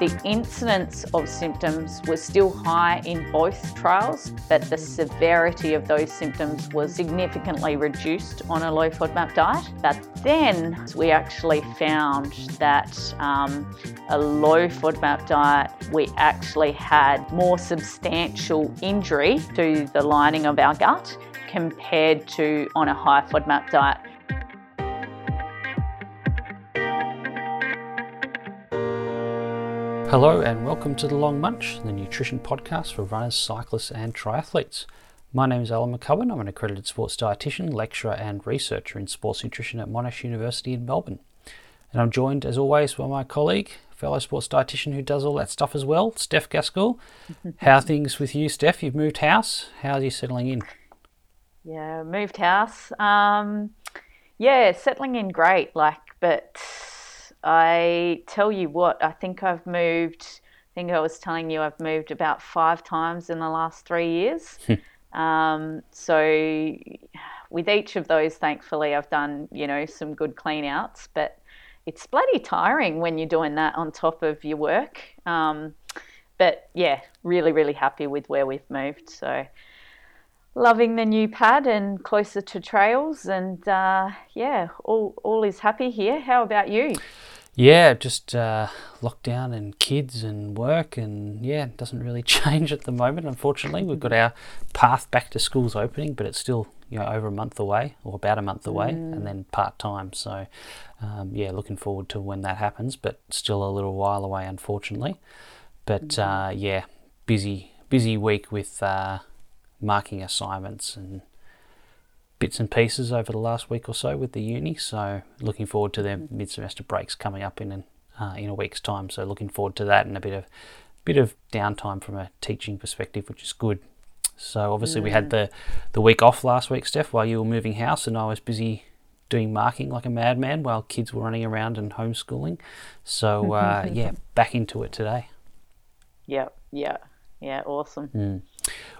The incidence of symptoms was still high in both trials, but the severity of those symptoms was significantly reduced on a low FODMAP diet. But then we actually found that a low FODMAP diet, we actually had more substantial injury to the lining of our gut compared to on a high FODMAP diet. Hello and welcome to The Long Munch, the nutrition podcast for runners, cyclists and triathletes. My name is Alan McCubbin. I'm an accredited sports dietitian, lecturer and researcher in sports nutrition at Monash University in Melbourne. And I'm joined as always by my colleague, fellow sports dietitian who does all that stuff as well, Steph Gaskell. How are things with you, Steph? You've moved house. How are you settling in? Yeah, moved house. Settling in great, but I tell you what, I think I was telling you I've moved about 5 times in the last 3 years. So with each of those, thankfully, I've done, some good clean outs, but it's bloody tiring when you're doing that on top of your work. But yeah, really, really happy with where we've moved. So loving the new pad and closer to trails and all is happy here. How about you? Yeah, just lockdown and kids and work and it doesn't really change at the moment, unfortunately. We've got our path back to school's opening, but it's still over a month away or about a month away and then part-time. So looking forward to when that happens, but still a little while away, unfortunately. But busy week with marking assignments and bits and pieces over the last week or so with the uni, so looking forward to their mid-semester breaks coming up in a week's time, so looking forward to that and a bit of downtime from a teaching perspective, which is good. So obviously we had the week off last week, Steph, while you were moving house, and I was busy doing marking like a madman while kids were running around and homeschooling, so back into it today. Awesome.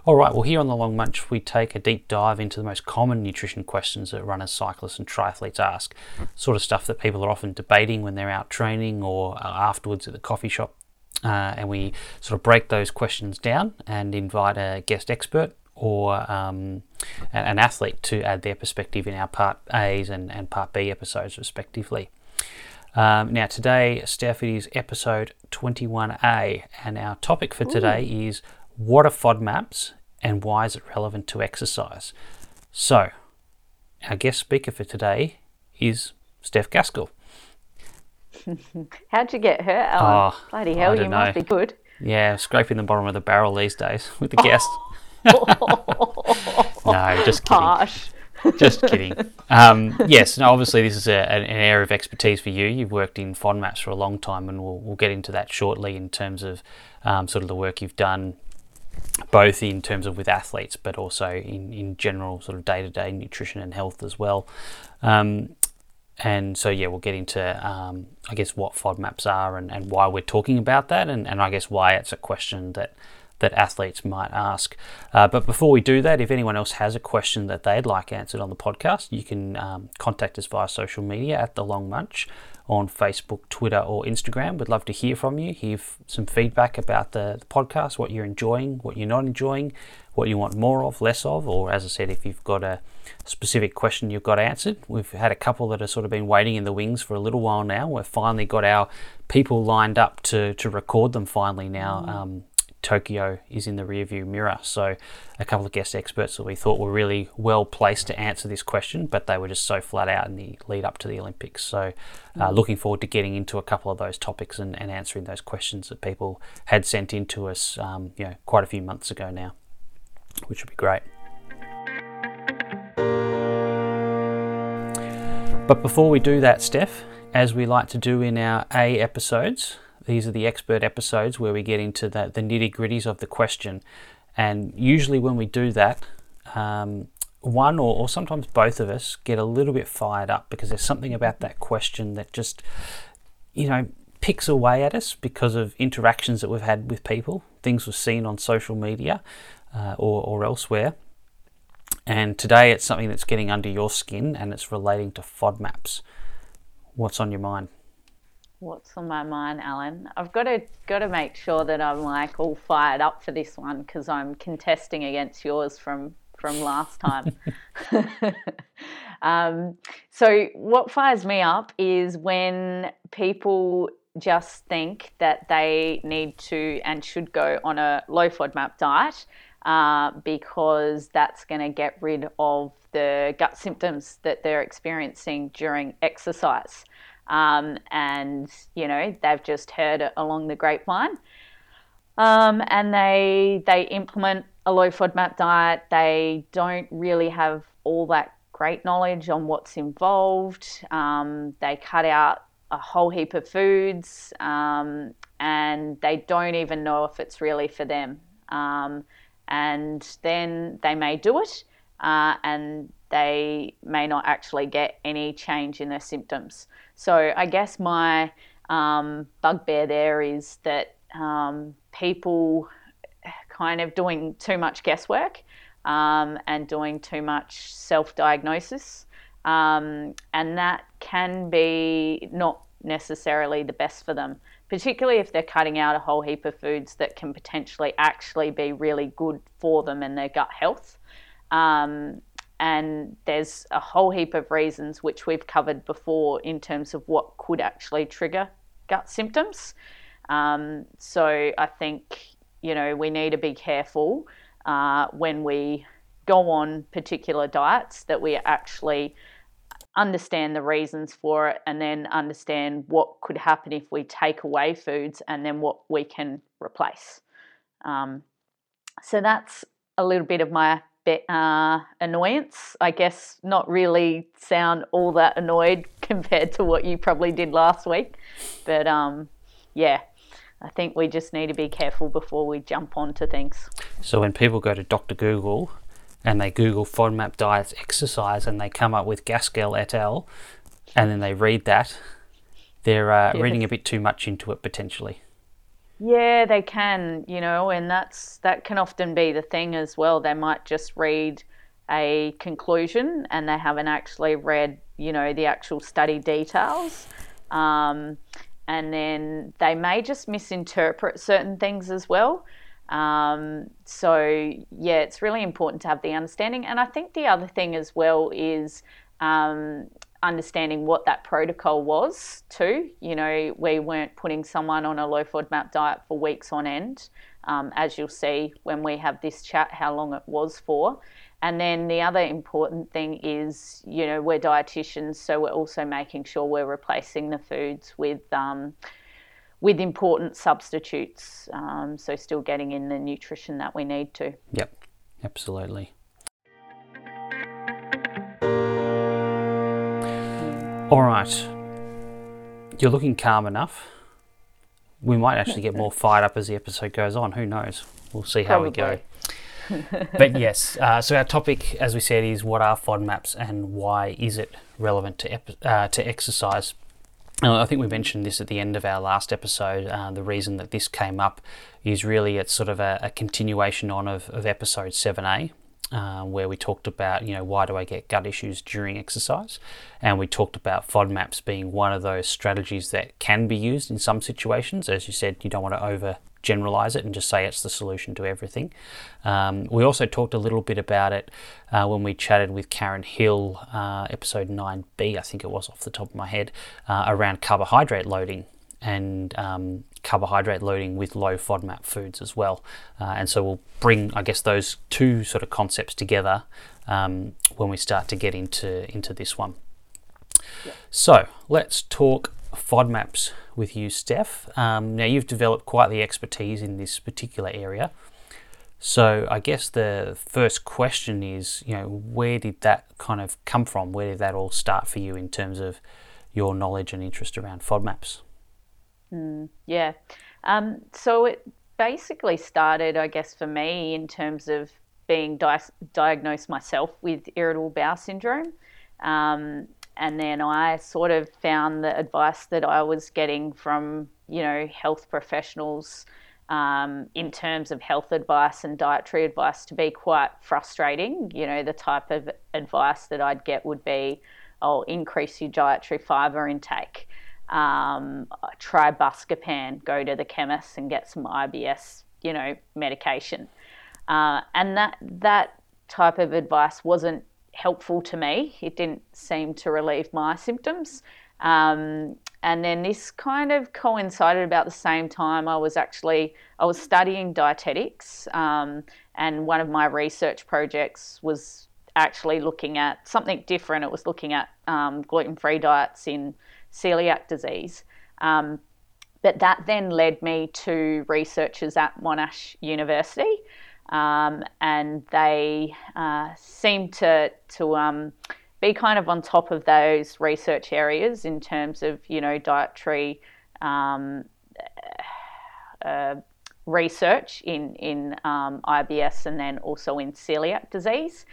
All right, well, here on The Long Munch, we take a deep dive into the most common nutrition questions that runners, cyclists and triathletes ask, sort of stuff that people are often debating when they're out training or afterwards at the coffee shop, and we sort of break those questions down and invite a guest expert or an athlete to add their perspective in our Part A's and Part B episodes, respectively. Now today, Steph, it is episode 21A, and our topic for today is what are FODMAPs and why is it relevant to exercise? So our guest speaker for today is Steph Gaskell. How'd you get her, Alan? Oh, bloody hell, you know. Must be good. Yeah, scraping the bottom of the barrel these days with the guest. No, just kidding. Harsh. Just kidding. Obviously this is an area of expertise for you. You've worked in FODMAPs for a long time, and we'll get into that shortly in terms of sort of the work you've done, both in terms of with athletes, but also in general sort of day-to-day nutrition and health as well. We'll get into, I guess, what FODMAPs are and why we're talking about that, and I guess why it's a question that athletes might ask. But before we do that, if anyone else has a question that they'd like answered on the podcast, you can contact us via social media at The Long Munch on Facebook, Twitter or Instagram. We'd love to hear from you, hear some feedback about the podcast, what you're enjoying, what you're not enjoying, what you want more of, less of, or as I said, if you've got a specific question you've got answered. We've had a couple that have sort of been waiting in the wings for a little while now. We've finally got our people lined up to record them finally now. Tokyo is in the rearview mirror, so a couple of guest experts that we thought were really well placed to answer this question, but they were just so flat out in the lead up to the Olympics. So looking forward to getting into a couple of those topics and answering those questions that people had sent in to us quite a few months ago now, which would be great. But before we do that, Steph, as we like to do in our A episodes, these are the expert episodes where we get into the nitty-gritties of the question. And usually when we do that, one or sometimes both of us get a little bit fired up because there's something about that question that just, picks away at us because of interactions that we've had with people, things we've seen on social media or elsewhere. And today it's something that's getting under your skin and it's relating to FODMAPs. What's on your mind? What's on my mind, Alan? I've got to make sure that I'm like all fired up for this one because I'm contesting against yours from last time. So what fires me up is when people just think that they need to and should go on a low FODMAP diet because that's going to get rid of the gut symptoms that they're experiencing during exercise. And, you know, they've just heard it along the grapevine. And they implement a low FODMAP diet. They don't really have all that great knowledge on what's involved. They cut out a whole heap of foods, and they don't even know if it's really for them. And then they may do it, and they may not actually get any change in their symptoms. So I guess my bugbear there is that people kind of doing too much guesswork and doing too much self-diagnosis. And that can be not necessarily the best for them, particularly if they're cutting out a whole heap of foods that can potentially actually be really good for them and their gut health. And there's a whole heap of reasons which we've covered before in terms of what could actually trigger gut symptoms. So I think, you know, we need to be careful when we go on particular diets that we actually understand the reasons for it and then understand what could happen if we take away foods and then what we can replace. So that's a little bit of my annoyance. I guess not really sound all that annoyed compared to what you probably did last week. But yeah, I think we just need to be careful before we jump onto things. So when people go to Dr. Google and they Google FODMAP diets exercise and they come up with Gaskell et al. And then they read that, they're reading a bit too much into it potentially. Yeah, they can, you know, and that can often be the thing as well. They might just read a conclusion and they haven't actually read, you know, the actual study details. And then they may just misinterpret certain things as well. So, yeah, it's really important to have the understanding. And I think the other thing as well is understanding what that protocol was too. You know, we weren't putting someone on a low FODMAP diet for weeks on end, as you'll see when we have this chat, how long it was for. And then the other important thing is, you know, we're dietitians, so we're also making sure we're replacing the foods with important substitutes. So still getting in the nutrition that we need to. Yep, absolutely. All right, you're looking calm enough. We might actually get more fired up as the episode goes on. Who knows? We'll see how we go. But yes, so our topic, as we said, is what are FODMAPs and why is it relevant to exercise? I think we mentioned this at the end of our last episode. The reason that this came up is really it's sort of a continuation on of episode 7A. Where we talked about, you know, why do I get gut issues during exercise? And we talked about FODMAPs being one of those strategies that can be used in some situations. As you said, you don't want to over generalize it and just say it's the solution to everything. We also talked a little bit about it when we chatted with Karen Hill, episode 9B, I think it was off the top of my head, around carbohydrate loading and carbohydrate loading with low FODMAP foods as well. And so we'll bring, I guess, those two sort of concepts together when we start to get into this one. Yep. So let's talk FODMAPs with you, Steph. Now you've developed quite the expertise in this particular area. So I guess the first question is, you know, where did that kind of come from? Where did that all start for you in terms of your knowledge and interest around FODMAPs? Yeah. So it basically started, I guess, for me in terms of being diagnosed myself with irritable bowel syndrome. And then I sort of found the advice that I was getting from, you know, health professionals in terms of health advice and dietary advice to be quite frustrating. You know, the type of advice that I'd get would be, oh, increase your dietary fibre intake. try Buscopan, go to the chemist and get some IBS, you know, medication. And that type of advice wasn't helpful to me. It didn't seem to relieve my symptoms. And then this kind of coincided about the same time I was studying dietetics, and one of my research projects was actually looking at something different. It was looking at gluten-free diets in celiac disease. But that then led me to researchers at Monash University, and they seemed to be kind of on top of those research areas in terms of, you know, dietary research in IBS and then also in celiac disease.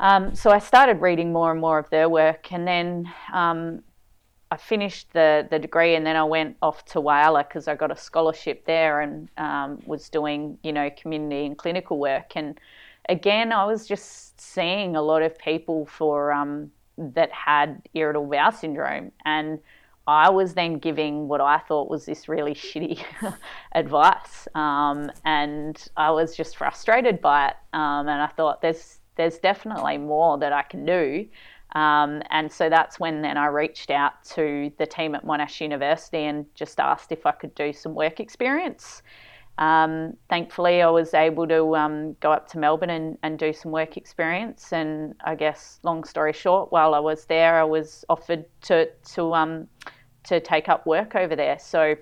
So I started reading more and more of their work, and then I finished the degree, and then I went off to Wyala because I got a scholarship there and was doing, you know, community and clinical work. And again, I was just seeing a lot of people that had irritable bowel syndrome, and I was then giving what I thought was this really shitty advice, and I was just frustrated by it, and I thought there's definitely more that I can do, and so that's when then I reached out to the team at Monash University and just asked if I could do some work experience. Thankfully, I was able to go up to Melbourne and do some work experience. And I guess, long story short, while I was there, I was offered to take up work over there. So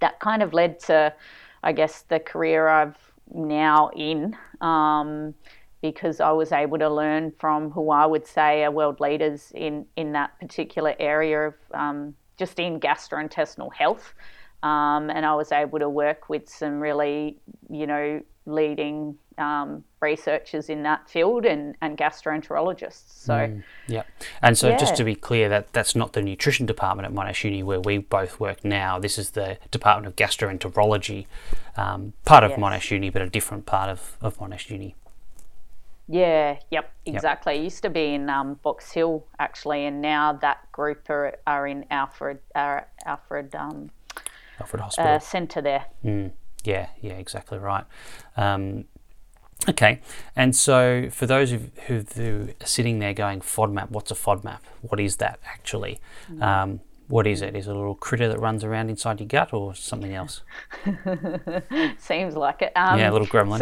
that kind of led to, I guess, the career I've now in, because I was able to learn from who I would say are world leaders in that particular area of just in gastrointestinal health. And I was able to work with some really, you know, leading researchers in that field and gastroenterologists. So, yeah. And so, yeah. Just to be clear, that's not the nutrition department at Monash Uni where we both work now. This is the Department of Gastroenterology, part of Monash Uni, but a different part of Monash Uni. Yeah, yep, exactly. Yep. It used to be in Box Hill, actually, and now that group are in Alfred Hospital centre there. Yeah, exactly right. Okay, and so for those who are sitting there going, FODMAP, what's a FODMAP? What is that actually? What is it? Is it a little critter that runs around inside your gut or something else? Seems like it. Yeah, a little gremlin.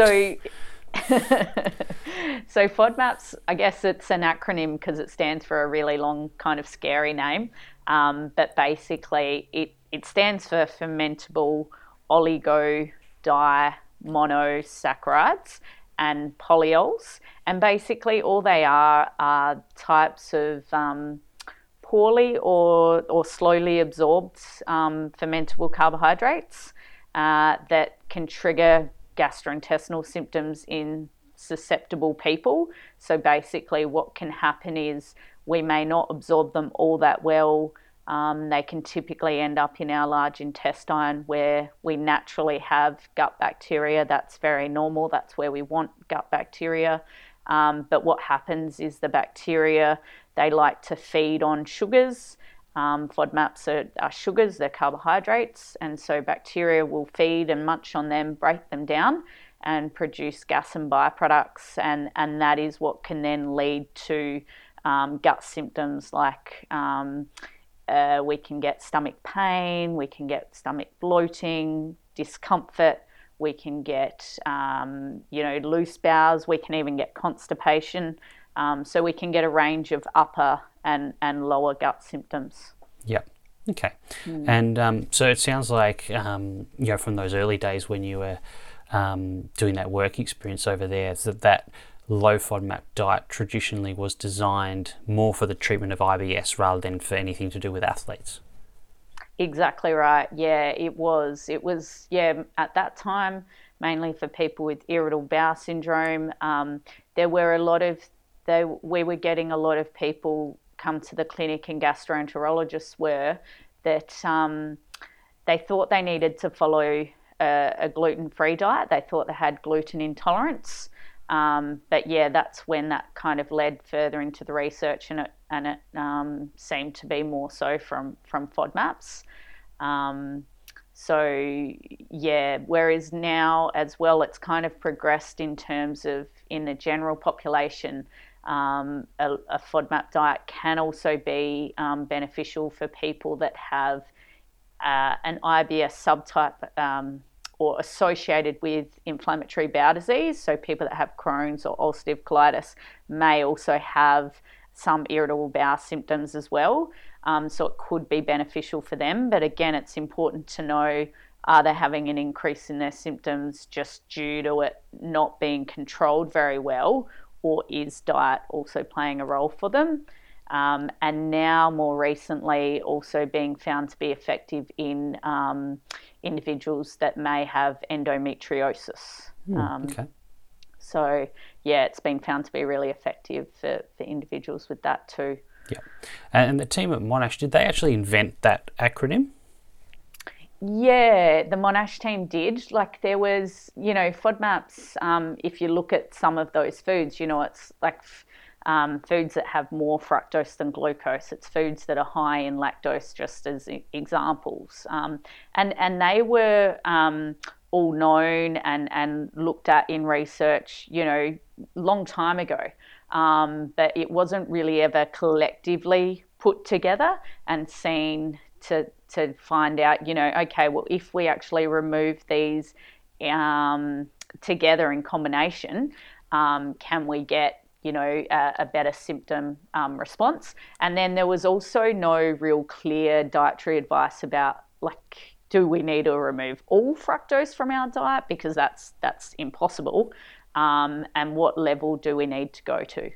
So FODMAPs, I guess it's an acronym because it stands for a really long kind of scary name, but basically it stands for fermentable oligo di monosaccharides and polyols, and basically all they are types of poorly or slowly absorbed fermentable carbohydrates that can trigger gastrointestinal symptoms in susceptible people. So basically what can happen is we may not absorb them all that well. They can typically end up in our large intestine where we naturally have gut bacteria. That's very normal. That's where we want gut bacteria. But what happens is the bacteria, they like to feed on sugars. FODMAPs are sugars, they're carbohydrates. And so bacteria will feed and munch on them, break them down and produce gas and byproducts. And that is what can then lead to gut symptoms like... we can get stomach pain, we can get stomach bloating, discomfort, we can get, loose bowels, we can even get constipation. So we can get a range of upper and lower gut symptoms. Yep. Okay. And so it sounds like, from those early days when you were doing that work experience over there, is that low FODMAP diet traditionally was designed more for the treatment of IBS rather than for anything to do with athletes. Exactly right. Yeah, it was. At that time, mainly for people with irritable bowel syndrome. We were getting a lot of people come to the clinic, and gastroenterologists were that they thought they needed to follow a gluten-free diet. They thought they had gluten intolerance. But yeah, that's when that kind of led further into the research, and it seemed to be more so from FODMAPs. So yeah, whereas now as well, it's kind of progressed in terms of in the general population, a FODMAP diet can also be beneficial for people that have an IBS subtype or associated with inflammatory bowel disease. So people that have Crohn's or ulcerative colitis may also have some irritable bowel symptoms as well. So it could be beneficial for them. But again, it's important to know, are they having an increase in their symptoms just due to it not being controlled very well, or is diet also playing a role for them? And now more recently also being found to be effective in individuals that may have endometriosis. Okay. So yeah, it's been found to be really effective for individuals with that too. Yeah. And the team at Monash, did they actually invent that acronym? Yeah, the Monash team did. Like there was, FODMAPs, if you look at some of those foods, it's like foods that have more fructose than glucose. It's foods that are high in lactose, just as examples. And they were all known and looked at in research, long time ago. But it wasn't really ever collectively put together and seen to find out, okay, well, if we actually remove these together in combination, can we get, a better symptom response? And then there was also no real clear dietary advice about, do we need to remove all fructose from our diet? Because that's impossible. And what level do we need to go to?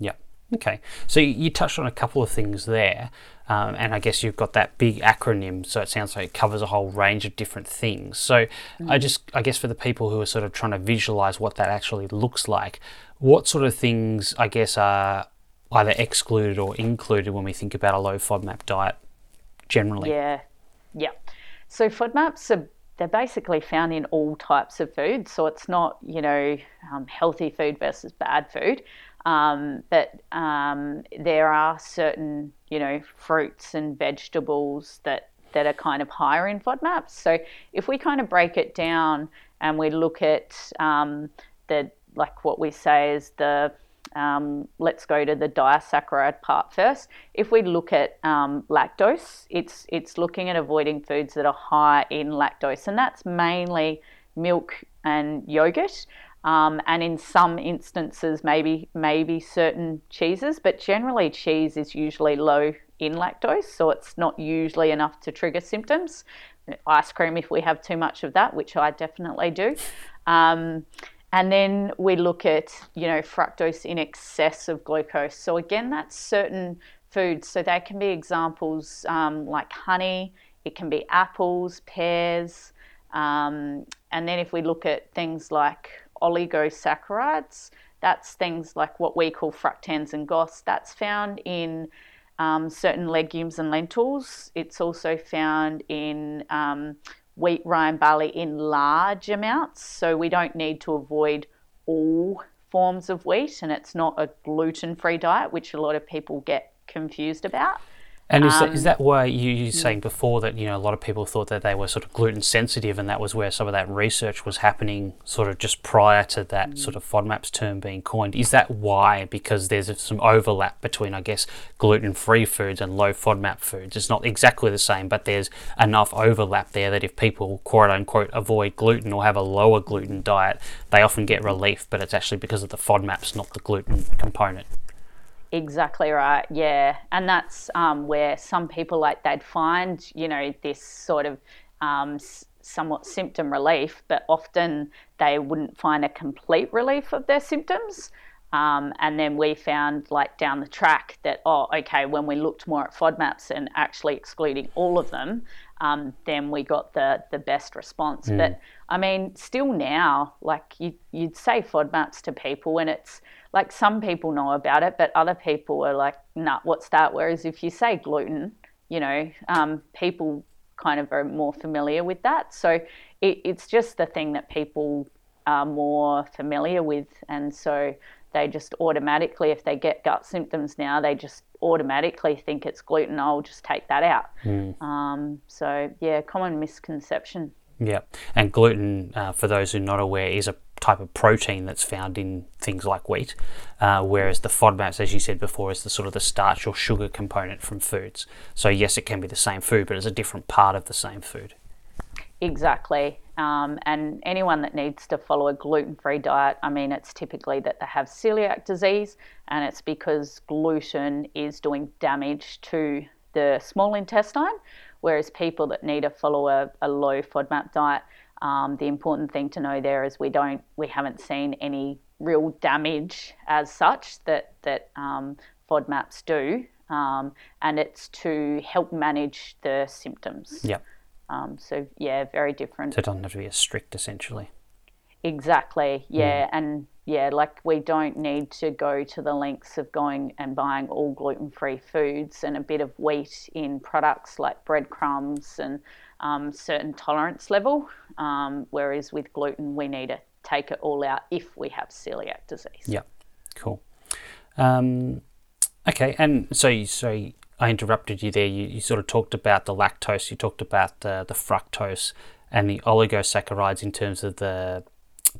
Yeah. Okay. So you touched on a couple of things there, and I guess you've got that big acronym. So it sounds like it covers a whole range of different things. So I guess for the people who are sort of trying to visualize what that actually looks like, what sort of things I guess are either excluded or included when we think about a low FODMAP diet generally? Yeah. So FODMAPs are. They're basically found in all types of food. So it's not, healthy food versus bad food. But there are certain, fruits and vegetables that are kind of higher in FODMAPs. So if we kind of break it down and we look at what we say is the, let's go to the disaccharide part first. If we look at lactose, it's looking at avoiding foods that are high in lactose, and that's mainly milk and yogurt, and in some instances maybe certain cheeses, but generally cheese is usually low in lactose, so it's not usually enough to trigger symptoms. Ice cream, if we have too much of that, which I definitely do. And then we look at, fructose in excess of glucose. So again, that's certain foods. So they can be examples like honey, it can be apples, pears. And then if we look at things like oligosaccharides, that's things like what we call fructans and GOS. That's found in certain legumes and lentils. It's also found in wheat, rye and barley in large amounts, so we don't need to avoid all forms of wheat, and it's not a gluten-free diet, which a lot of people get confused about. And is that why you were saying before that, a lot of people thought that they were sort of gluten sensitive, and that was where some of that research was happening sort of just prior to that sort of FODMAPs term being coined? Is that why? Because there's some overlap between, I guess, gluten-free foods and low FODMAP foods. It's not exactly the same, but there's enough overlap there that if people, quote-unquote, avoid gluten or have a lower gluten diet, they often get relief, but it's actually because of the FODMAPs, not the gluten component. Exactly right, yeah. And that's where some people, they'd find, this sort of somewhat symptom relief, but often they wouldn't find a complete relief of their symptoms. And then we found, down the track that, when we looked more at FODMAPs and actually excluding all of them, then we got the best response. But, still now, you'd say FODMAPs to people and it's, some people know about it, but other people are nah, what's that? Whereas if you say gluten, people kind of are more familiar with that. So it's just the thing that people are more familiar with. And so they just automatically, if they get gut symptoms now, they just automatically think it's gluten. I'll just take that out. So yeah, common misconception. Yeah, and gluten, for those who are not aware, is a type of protein that's found in things like wheat, whereas the FODMAPs, as you said before, is the sort of the starch or sugar component from foods. So yes, it can be the same food, but it's a different part of the same food. Exactly. And anyone that needs to follow a gluten-free diet, I mean, it's typically that they have celiac disease, and it's because gluten is doing damage to the small intestine, whereas people that need to follow a low FODMAP diet, the important thing to know there is we haven't seen any real damage as such that FODMAPs do, and it's to help manage the symptoms. Yeah. So yeah, very different. So it doesn't have to be as strict, essentially. Exactly. Yeah, and yeah, like we don't need to go to the lengths of going and buying all gluten-free foods and a bit of wheat in products like breadcrumbs and certain tolerance level. Whereas with gluten, we need to take it all out if we have celiac disease. Yeah, cool. Okay, and so I interrupted you there. You sort of talked about the lactose, you talked about the fructose and the oligosaccharides in terms of the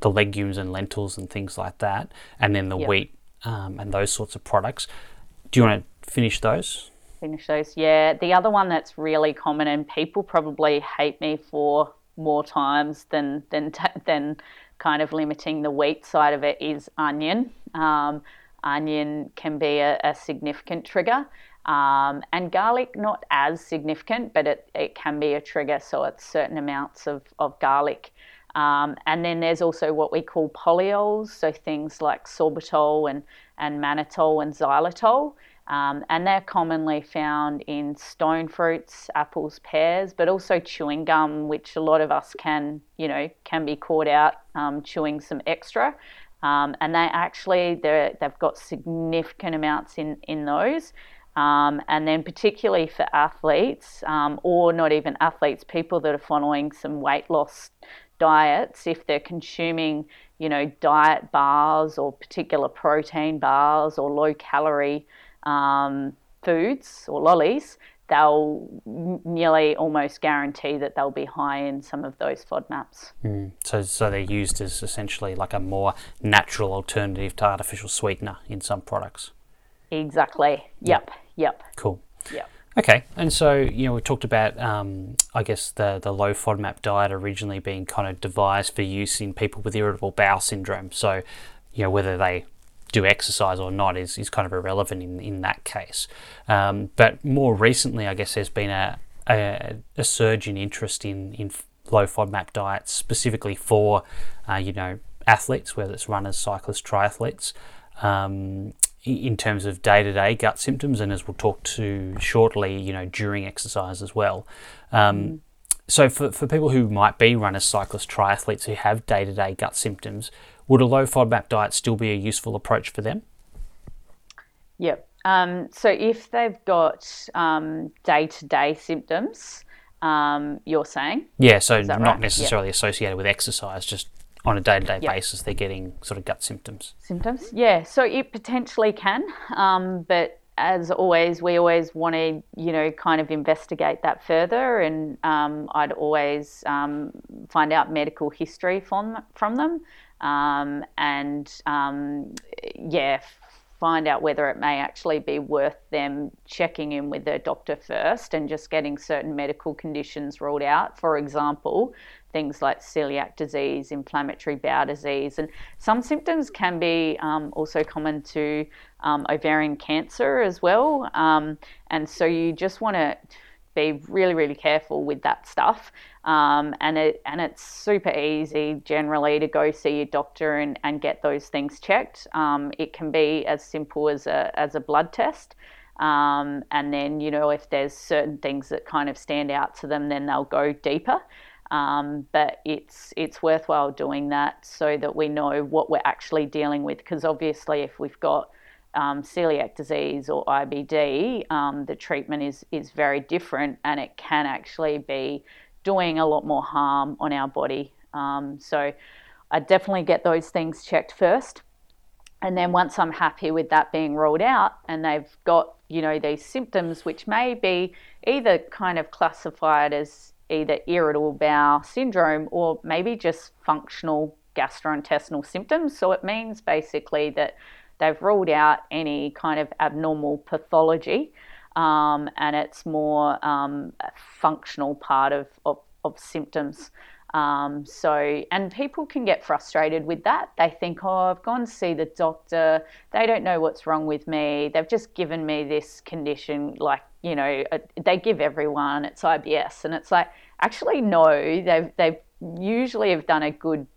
legumes and lentils and things like that, and then the wheat and those sorts of products. Do you want to finish those? Yeah. The other one that's really common, and people probably hate me for more times than kind of limiting the wheat side of it, is onion. Onion can be a significant trigger. And garlic, not as significant, but it can be a trigger, so it's certain amounts of garlic. And then there's also what we call polyols, so things like sorbitol and mannitol and xylitol. And they're commonly found in stone fruits, apples, pears, but also chewing gum, which a lot of us can be caught out chewing some extra. And they actually, they've got significant amounts in those. And then particularly for athletes, or not even athletes, people that are following some weight loss diets, if they're consuming, diet bars or particular protein bars or low-calorie foods or lollies, they'll nearly almost guarantee that they'll be high in some of those FODMAPs. So they're used as essentially like a more natural alternative to artificial sweetener in some products. Exactly. Yep. Cool. Yep. Okay. And so, we talked about, I guess, the low FODMAP diet originally being kind of devised for use in people with irritable bowel syndrome. So, whether they do exercise or not is kind of irrelevant in that case. But more recently, I guess, there's been a surge in interest in low FODMAP diets, specifically for, athletes, whether it's runners, cyclists, triathletes, in terms of day-to-day gut symptoms, and as we'll talk to shortly, during exercise as well. So for people who might be runners, cyclists, triathletes who have day-to-day gut symptoms, would a low FODMAP diet still be a useful approach for them? Yep. So if they've got day-to-day symptoms, you're saying? Yeah, so not right? Necessarily associated with exercise, just on a day-to-day basis, they're getting sort of gut symptoms. Yeah. So it potentially can, but as always, we always want to, kind of investigate that further, and I'd always find out medical history from them, and find out whether it may actually be worth them checking in with their doctor first and just getting certain medical conditions ruled out. For example, things like celiac disease, inflammatory bowel disease, and some symptoms can be also common to ovarian cancer as well. And so you just want to be really, really careful with that stuff. And it's super easy generally to go see your doctor and get those things checked. It can be as simple as a blood test. And then, if there's certain things that kind of stand out to them, then they'll go deeper. But it's worthwhile doing that so that we know what we're actually dealing with, because obviously if we've got celiac disease or IBD, the treatment is very different, and it can actually be doing a lot more harm on our body. So I definitely get those things checked first. And then once I'm happy with that being ruled out and they've got, you know, these symptoms, which may be either kind of classified as either irritable bowel syndrome or maybe just functional gastrointestinal symptoms. So it means basically that they've ruled out any kind of abnormal pathology, and it's more a functional part of symptoms. And people can get frustrated with that. They think, oh, I've gone to see the doctor. They don't know what's wrong with me. They've just given me this condition. Like, you know, they give everyone, it's IBS. And it's like, actually, no, they've usually have done a good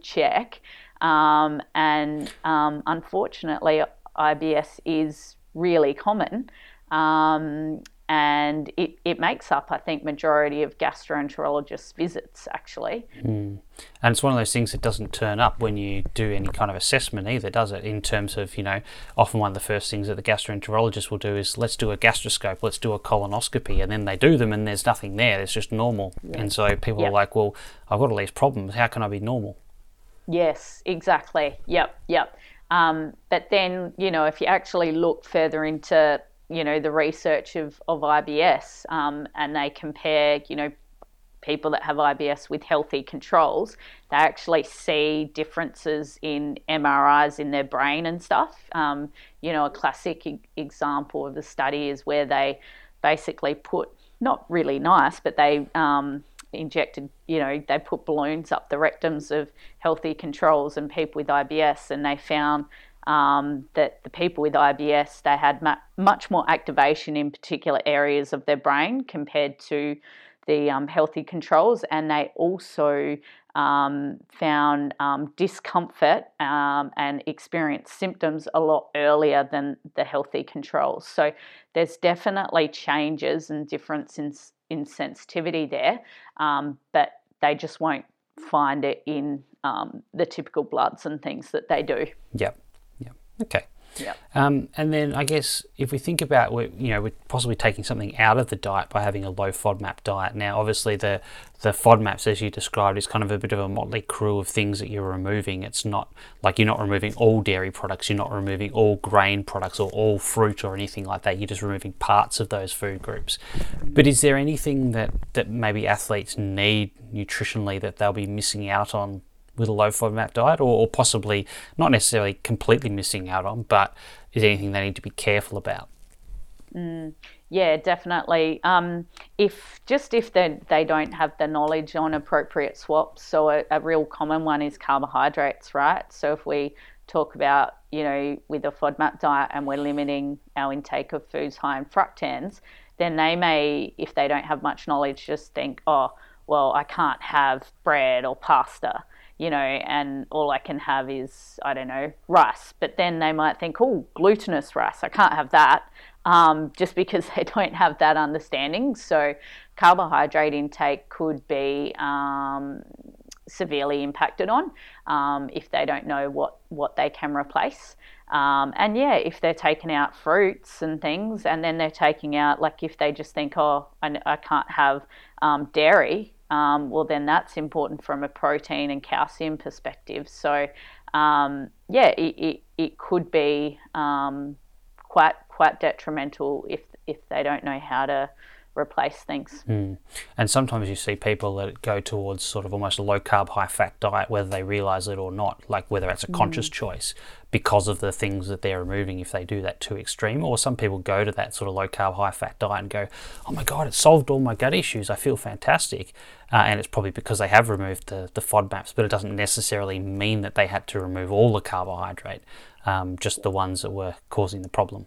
check. Unfortunately, IBS is really common. And it makes up, I think, majority of gastroenterologists' visits, actually. Mm. And it's one of those things that doesn't turn up when you do any kind of assessment either, does it? In terms of, you know, often one of the first things that the gastroenterologist will do is, let's do a gastroscope, let's do a colonoscopy, and then they do them and there's nothing there, it's just normal. Yeah. And so people are like, well, I've got all these problems, how can I be normal? Yes, exactly. Yep. But then, you know, if you actually look further into, you know, the research of IBS, and they compare, you know, people that have IBS with healthy controls, they actually see differences in MRIs in their brain and stuff. You know, a classic example of the study is where they basically put, not really nice, but they injected, you know, they put balloons up the rectums of healthy controls and people with IBS, and they found that the people with IBS, they had much more activation in particular areas of their brain compared to the healthy controls. And they also found discomfort and experienced symptoms a lot earlier than the healthy controls. So there's definitely changes and difference in sensitivity there, but they just won't find it in the typical bloods and things that they do. Yep. Okay. Yeah. And then I guess if we think about, you know, we're possibly taking something out of the diet by having a low FODMAP diet. Now, obviously, the FODMAPs, as you described, is kind of a bit of a motley crew of things that you're removing. It's not like you're not removing all dairy products, you're not removing all grain products or all fruit or anything like that. You're just removing parts of those food groups. But is there anything that maybe athletes need nutritionally that they'll be missing out on with a low FODMAP diet, or possibly not necessarily completely missing out on, but is there anything they need to be careful about? Yeah, definitely. If they don't have the knowledge on appropriate swaps, so a real common one is carbohydrates, right? So if we talk about, you know, with a FODMAP diet and we're limiting our intake of foods high in fructans, then they may, if they don't have much knowledge, just think, oh, well, I can't have bread or pasta, you know, and all I can have is, I don't know, rice. But then they might think, oh, glutinous rice, I can't have that, just because they don't have that understanding. So carbohydrate intake could be severely impacted on if they don't know what they can replace. And yeah, if they're taking out fruits and things, and then they're taking out, like if they just think, oh, I can't have dairy, well, then that's important from a protein and calcium perspective. So, yeah, it could be quite detrimental if they don't know how to replace things. Mm. And sometimes you see people that go towards sort of almost a low-carb, high-fat diet, whether they realise it or not, like whether it's a conscious choice because of the things that they're removing if they do that too extreme. Or some people go to that sort of low-carb, high-fat diet and go, oh my God, it solved all my gut issues, I feel fantastic. And it's probably because they have removed the FODMAPs, but it doesn't necessarily mean that they had to remove all the carbohydrate, just the ones that were causing the problem.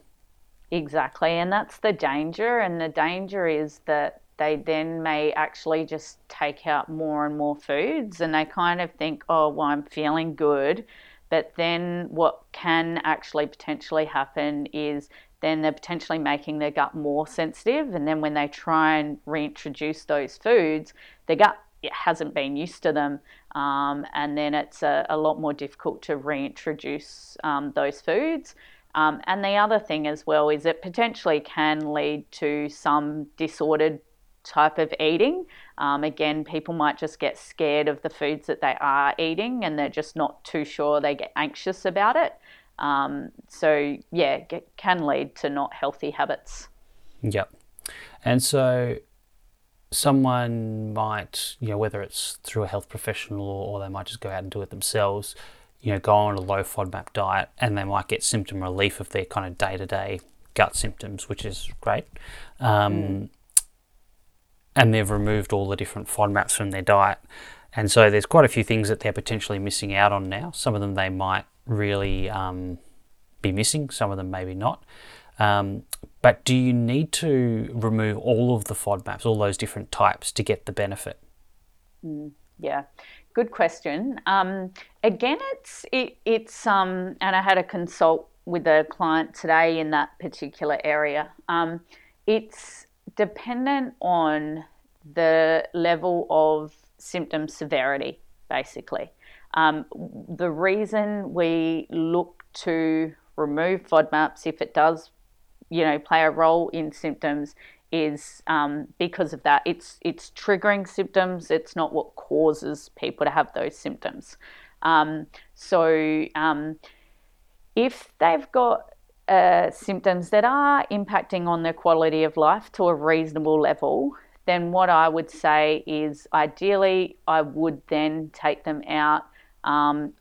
Exactly, and that's the danger, and the danger is that they then may actually just take out more and more foods, and they kind of think, oh, well, I'm feeling good, but then what can actually potentially happen is then they're potentially making their gut more sensitive, and then when they try and reintroduce those foods, their gut hasn't been used to them, and then it's a lot more difficult to reintroduce those foods. And the other thing as well is it potentially can lead to some disordered type of eating. Again, people might just get scared of the foods that they are eating and they're just not too sure, they get anxious about it. So yeah, it can lead to not healthy habits. Yep. And so someone might, you know, whether it's through a health professional or they might just go out and do it themselves, you know, go on a low FODMAP diet and they might get symptom relief of their kind of day-to-day gut symptoms, which is great. And they've removed all the different FODMAPs from their diet. And so there's quite a few things that they're potentially missing out on now. Some of them they might really be missing, some of them maybe not. But do you need to remove all of the FODMAPs, all those different types, to get the benefit? Yeah, good question. Again, it's and I had a consult with a client today in that particular area. It's dependent on the level of symptom severity, basically. The reason we look to remove FODMAPs, if it does, you know, play a role in symptoms, is because of that. It's triggering symptoms. It's not what causes people to have those symptoms. If they've got symptoms that are impacting on their quality of life to a reasonable level, then what I would say is ideally I would then take them out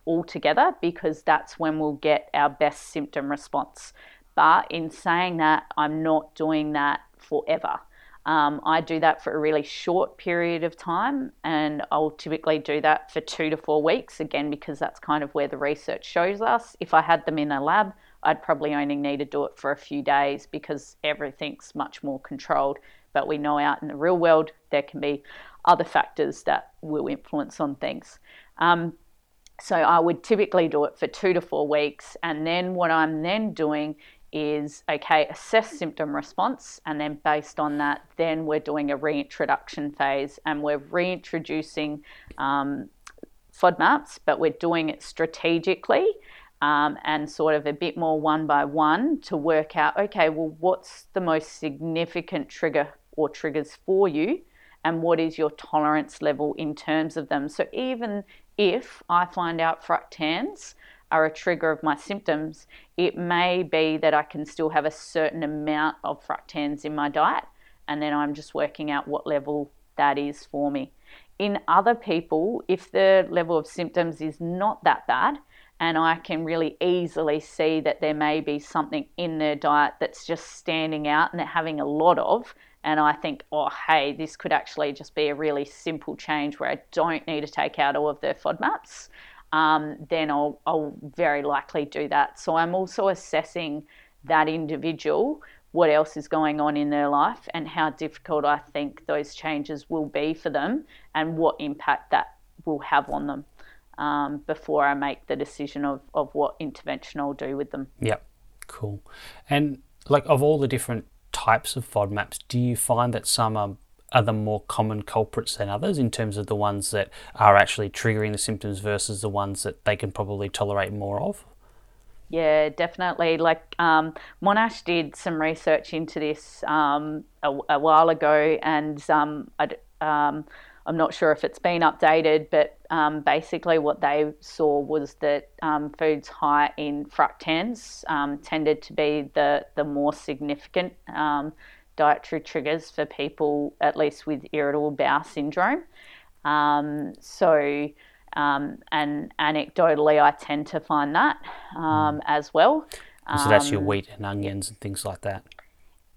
altogether, because that's when we'll get our best symptom response. But in saying that, I'm not doing that forever. I do that for a really short period of time, and I'll typically do that for 2 to 4 weeks, again, because that's kind of where the research shows us. If I had them in a lab, I'd probably only need to do it for a few days because everything's much more controlled. But we know out in the real world, there can be other factors that will influence on things. So I would typically do it for 2 to 4 weeks. And then what I'm then doing is, okay, assess symptom response. And then based on that, then we're doing a reintroduction phase, and we're reintroducing FODMAPs, but we're doing it strategically and sort of a bit more one by one to work out, okay, well, what's the most significant trigger or triggers for you? And what is your tolerance level in terms of them? So even if I find out fructans are a trigger of my symptoms, it may be that I can still have a certain amount of fructans in my diet, and then I'm just working out what level that is for me. In other people, if the level of symptoms is not that bad, and I can really easily see that there may be something in their diet that's just standing out and they're having a lot of, and I think, oh, hey, this could actually just be a really simple change where I don't need to take out all of their FODMAPs, then I'll very likely do that. So I'm also assessing that individual, what else is going on in their life and how difficult I think those changes will be for them and what impact that will have on them before I make the decision of what intervention I'll do with them. Yep, cool. And like of all the different types of FODMAPs, do you find that some are the more common culprits than others in terms of the ones that are actually triggering the symptoms versus the ones that they can probably tolerate more of? Yeah, definitely. Like Monash did some research into this a while ago, and I'm not sure if it's been updated, but basically what they saw was that foods high in fructans tended to be the more significant dietary triggers for people, at least with irritable bowel syndrome. And anecdotally, I tend to find that as well. So that's your wheat and onions and things like that.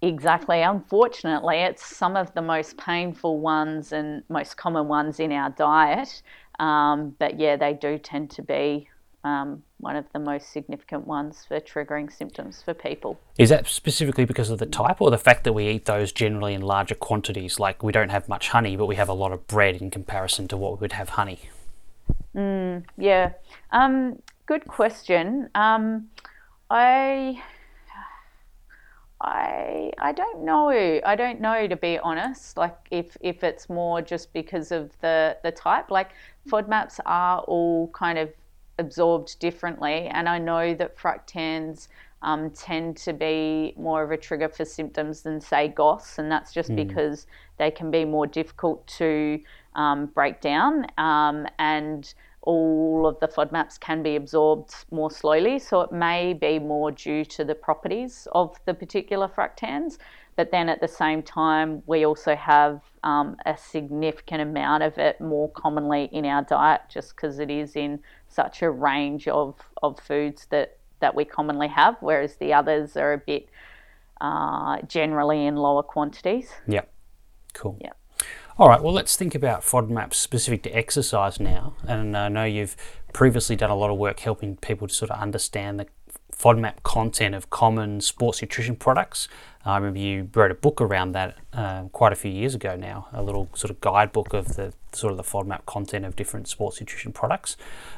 Exactly. Unfortunately, it's some of the most painful ones and most common ones in our diet. But yeah, they do tend to be one of the most significant ones for triggering symptoms for people. Is that specifically because of the type or the fact that we eat those generally in larger quantities? Like we don't have much honey, but we have a lot of bread in comparison to what we would have honey. Yeah. Good question. I don't know. I don't know, to be honest, like if it's more just because of the type. Like FODMAPs are all kind of absorbed differently, and I know that fructans tend to be more of a trigger for symptoms than, say, GOS, and that's just because they can be more difficult to break down, and all of the FODMAPs can be absorbed more slowly, so it may be more due to the properties of the particular fructans. But then at the same time, we also have a significant amount of it more commonly in our diet, just because it is in such a range of foods that we commonly have, whereas the others are a bit generally in lower quantities. Yeah, cool. Yeah. All right, well, let's think about FODMAPs specific to exercise now. And I know you've previously done a lot of work helping people to sort of understand the FODMAP content of common sports nutrition products. I remember you wrote a book around that quite a few years ago now, a little sort of guidebook of the sort of the FODMAP content of different sports nutrition products,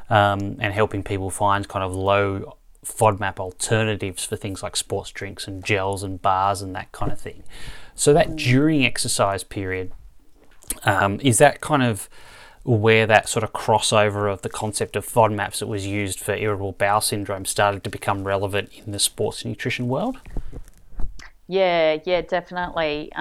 and helping people find kind of low FODMAP alternatives for things like sports drinks and gels and bars and that kind of thing. So that during exercise period, is that kind of where that sort of crossover of the concept of FODMAPs that was used for irritable bowel syndrome started to become relevant in the sports nutrition world? Yeah, definitely.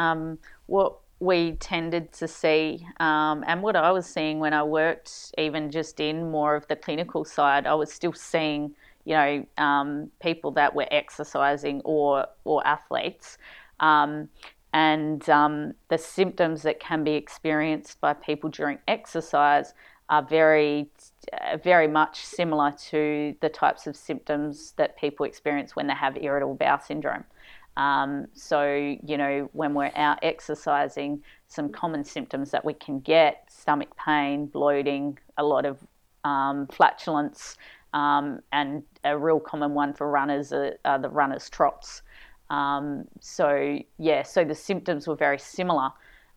What we tended to see, and what I was seeing when I worked even just in more of the clinical side, I was still seeing, people that were exercising or athletes. And the symptoms that can be experienced by people during exercise are very, very much similar to the types of symptoms that people experience when they have irritable bowel syndrome. So, when we're out exercising, some common symptoms that we can get: stomach pain, bloating, a lot of flatulence, and a real common one for runners are the runner's trots. So the symptoms were very similar.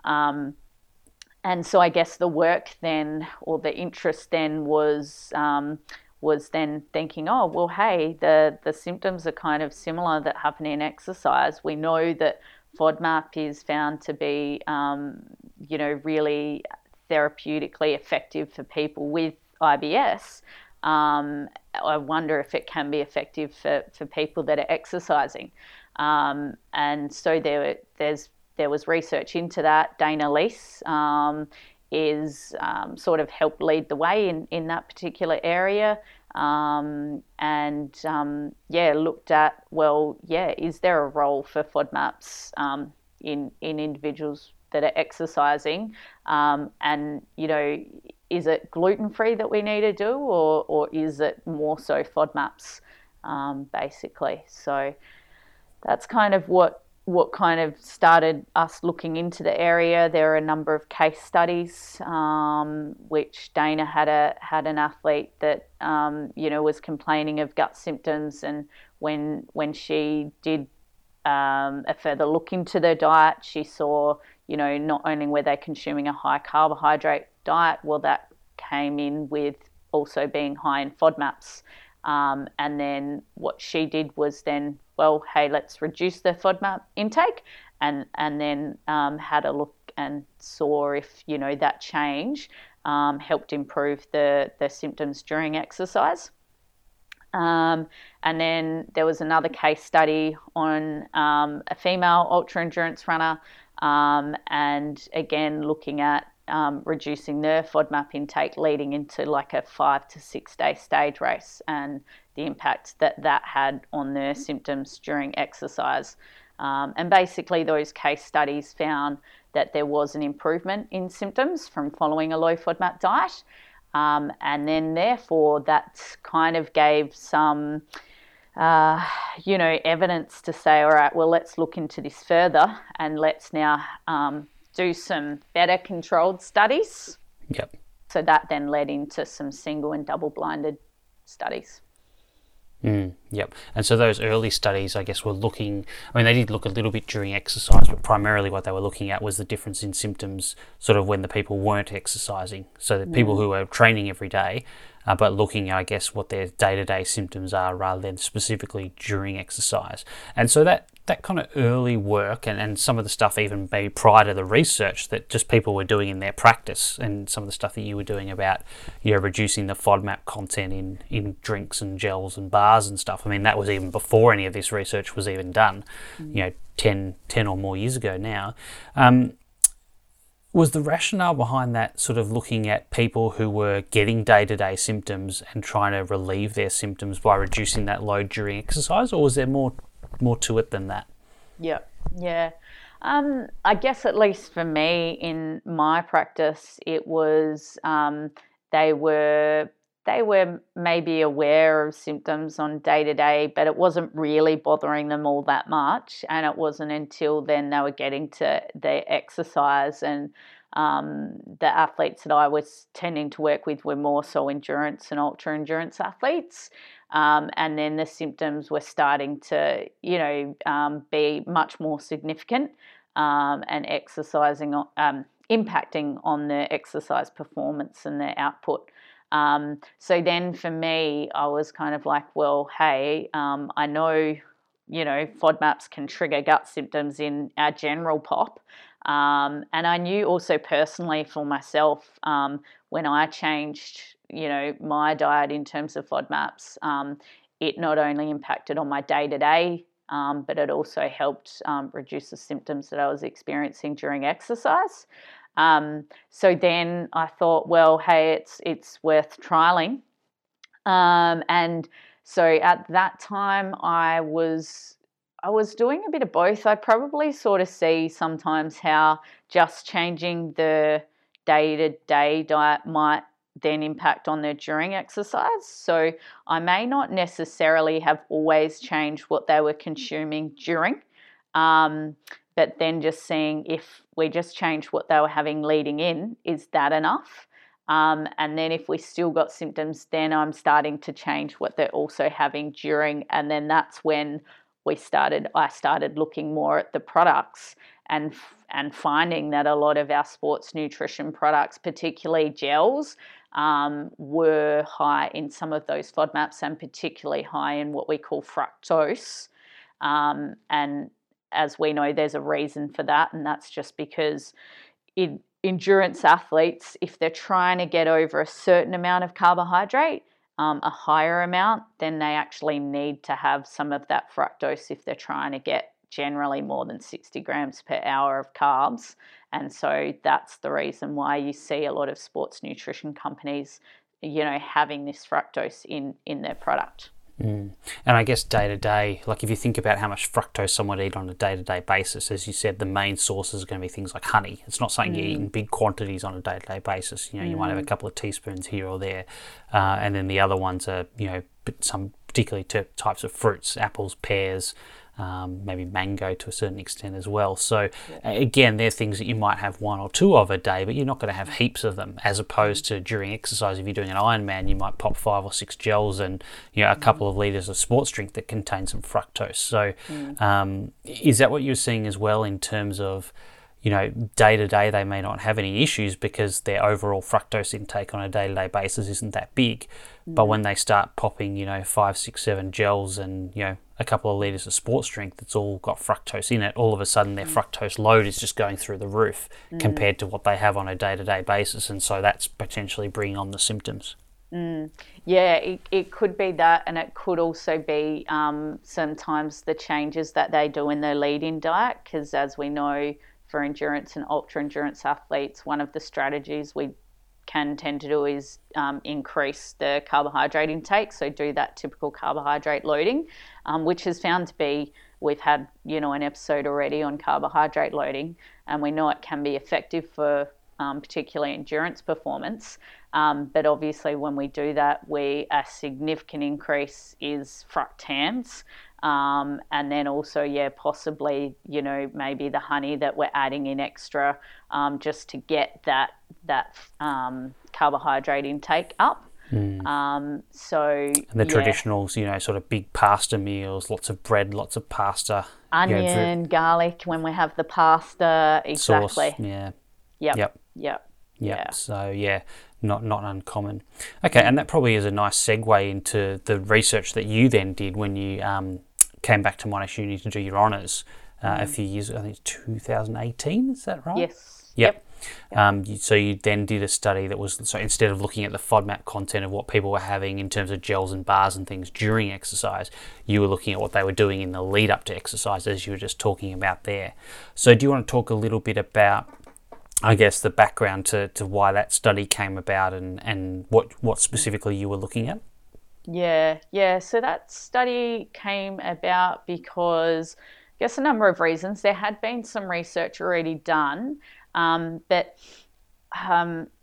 And so I guess the work then, or the interest then was then thinking, oh, well, hey, the symptoms are kind of similar that happen in exercise. We know that FODMAP is found to be, really therapeutically effective for people with IBS. I wonder if it can be effective for people that are exercising. And so there was research into that. Dana Leese is sort of helped lead the way in that particular area, and looked at, is there a role for FODMAPs in individuals that are exercising, and is it gluten-free that we need to do, or is it more so FODMAPs, basically? So that's kind of what kind of started us looking into the area. There are a number of case studies, which Dana had an athlete that was complaining of gut symptoms, and when she did a further look into their diet, she saw, not only were they consuming a high carbohydrate diet, well, that came in with also being high in FODMAPs. And then what she did was then, let's reduce the FODMAP intake, and then had a look and saw if, that change helped improve the symptoms during exercise. And then there was another case study on a female ultra-endurance runner, and again looking at reducing their FODMAP intake leading into like a 5 to 6 day stage race, and the impact that had on their symptoms during exercise. And basically those case studies found that there was an improvement in symptoms from following a low FODMAP diet. And then therefore that kind of gave some evidence to say, all right, well, let's look into this further, and let's now do some better controlled studies. Yep. So that then led into some single and double-blinded studies. Yep. And so those early studies, I guess, were looking, they did look a little bit during exercise, but primarily what they were looking at was the difference in symptoms sort of when the people weren't exercising. So the people who are training every day, but looking at, I guess, what their day-to-day symptoms are rather than specifically during exercise. And so that that kind of early work and some of the stuff even maybe prior to the research that just people were doing in their practice, and some of the stuff that you were doing about, you know, reducing the FODMAP content in drinks and gels and bars and stuff. I mean, that was even before any of this research was even done, you know, 10 or more years ago now. Was the rationale behind that sort of looking at people who were getting day-to-day symptoms and trying to relieve their symptoms by reducing that load during exercise, or was there more to it than that? Yeah. I guess at least for me in my practice, it was they were maybe aware of symptoms on day to day, but it wasn't really bothering them all that much. And it wasn't until then they were getting to the exercise, and the athletes that I was tending to work with were more so endurance and ultra endurance athletes. And then the symptoms were starting to, be much more significant, and exercising, impacting on the exercise performance and their output. So then for me, I was kind of like, well, hey, I know, FODMAPs can trigger gut symptoms in our general pop. And I knew also personally for myself, when I changed, my diet in terms of FODMAPs, it not only impacted on my day-to-day, but it also helped reduce the symptoms that I was experiencing during exercise. So then I thought, well, hey, it's worth trialing. And so at that time I was doing a bit of both. I probably sort of see sometimes how just changing the day-to-day diet might then impact on their during exercise. So I may not necessarily have always changed what they were consuming during, but then just seeing if we just changed what they were having leading in, is that enough? And then if we still got symptoms, then I'm starting to change what they're also having during. And then that's when I started looking more at the products and finding that a lot of our sports nutrition products, particularly gels, were high in some of those FODMAPs, and particularly high in what we call fructose. And as we know, there's a reason for that, and that's just because endurance athletes, if they're trying to get over a certain amount of carbohydrate, a higher amount, then they actually need to have some of that fructose if they're trying to get generally more than 60 grams per hour of carbs. And so that's the reason why you see a lot of sports nutrition companies, having this fructose in their product. Mm. And I guess day-to-day, like if you think about how much fructose someone would eat on a day-to-day basis, as you said, the main source is going to be things like honey. It's not something you eat in big quantities on a day-to-day basis. You might have a couple of teaspoons here or there. And then the other ones are, some particularly types of fruits, apples, pears, maybe mango to a certain extent as well. So again, they're things that you might have one or two of a day, but you're not going to have heaps of them, as opposed to during exercise. If you're doing an Ironman, you might pop 5 or 6 gels and a couple of litres of sports drink that contains some fructose. So is that what you're seeing as well, in terms of day to day they may not have any issues because their overall fructose intake on a day-to-day basis isn't that big, but when they start popping 5, 6, 7 gels and a couple of litres of sports drink that's all got fructose in it, all of a sudden their fructose load is just going through the roof compared to what they have on a day-to-day basis, and so that's potentially bringing on the symptoms. Yeah, it could be that, and it could also be sometimes the changes that they do in their lead-in diet, because as we know, for endurance and ultra-endurance athletes, one of the strategies we can tend to do is increase the carbohydrate intake, so do that typical carbohydrate loading, which is found to be, we've had an episode already on carbohydrate loading, and we know it can be effective for particularly endurance performance, but obviously when we do that, a significant increase is fructans, and then also possibly maybe the honey that we're adding in extra just to get that carbohydrate intake up. And the traditionals, sort of big pasta meals, lots of bread, lots of pasta, onion, garlic when we have the pasta, exactly, sauce, Yep. So not uncommon. Okay, and that probably is a nice segue into the research that you then did when you came back to Monash Uni to do your honours a few years ago. I think it's 2018, is that right? Yes. Yep. So you then did a study that was, so instead of looking at the FODMAP content of what people were having in terms of gels and bars and things during exercise, you were looking at what they were doing in the lead up to exercise, as you were just talking about there. So do you want to talk a little bit about, I guess, the background to why that study came about and what specifically you were looking at? Yeah. So that study came about because, I guess, a number of reasons. There had been some research already done. But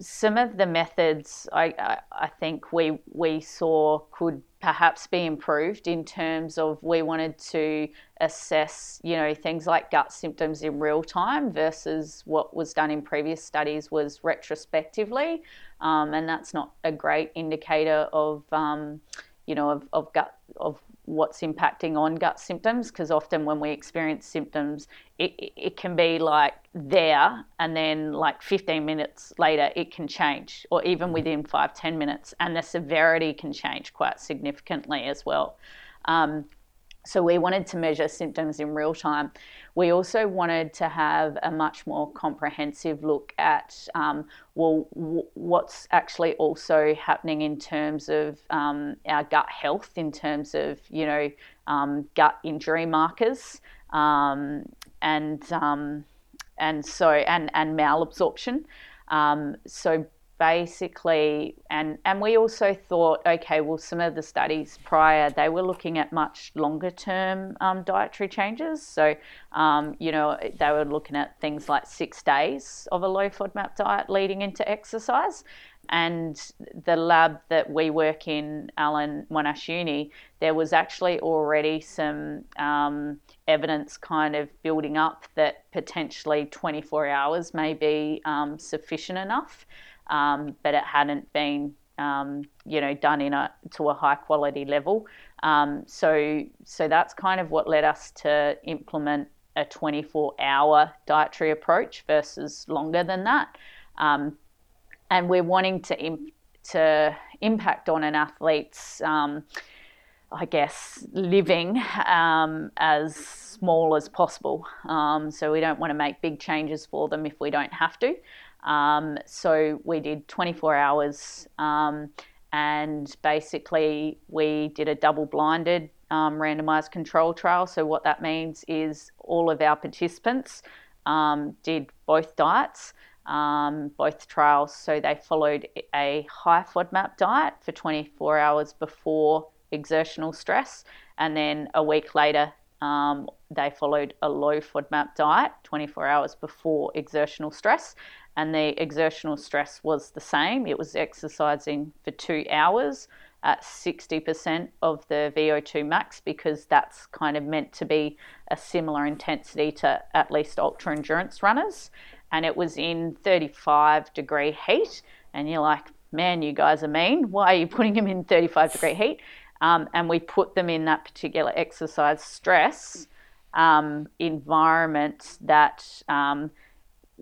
some of the methods I think we saw could perhaps be improved in terms of we wanted to assess, things like gut symptoms in real time versus what was done in previous studies was retrospectively. And that's not a great indicator of gut, of what's impacting on gut symptoms, because often when we experience symptoms, it can be like there and then like 15 minutes later it can change, or even within 5-10 minutes, and the severity can change quite significantly as well. So we wanted to measure symptoms in real time. We also wanted to have a much more comprehensive look at what's actually also happening in terms of our gut health, in terms of gut injury markers and malabsorption. So basically, and we also thought, okay, well, some of the studies prior, they were looking at much longer term dietary changes. So, they were looking at things like 6 days of a low FODMAP diet leading into exercise. And the lab that we work in, Alan Monash Uni, there was actually already some evidence kind of building up that potentially 24 hours may be sufficient enough. But it hadn't been, done to a high quality level. So that's kind of what led us to implement a 24-hour dietary approach versus longer than that. And we're wanting to impact on an athlete's, living as small as possible. So we don't want to make big changes for them if we don't have to. So we did 24 hours, and basically we did a double-blinded randomized control trial. So what that means is all of our participants did both diets, both trials. So they followed a high FODMAP diet for 24 hours before exertional stress, and then a week later they followed a low FODMAP diet 24 hours before exertional stress. And the exertional stress was the same. It was exercising for 2 hours at 60% of the VO2 max, because that's kind of meant to be a similar intensity to at least ultra endurance runners. And it was in 35 degree heat. And you're like, man, you guys are mean. Why are you putting them in 35 degree heat? And we put them in that particular exercise stress environment that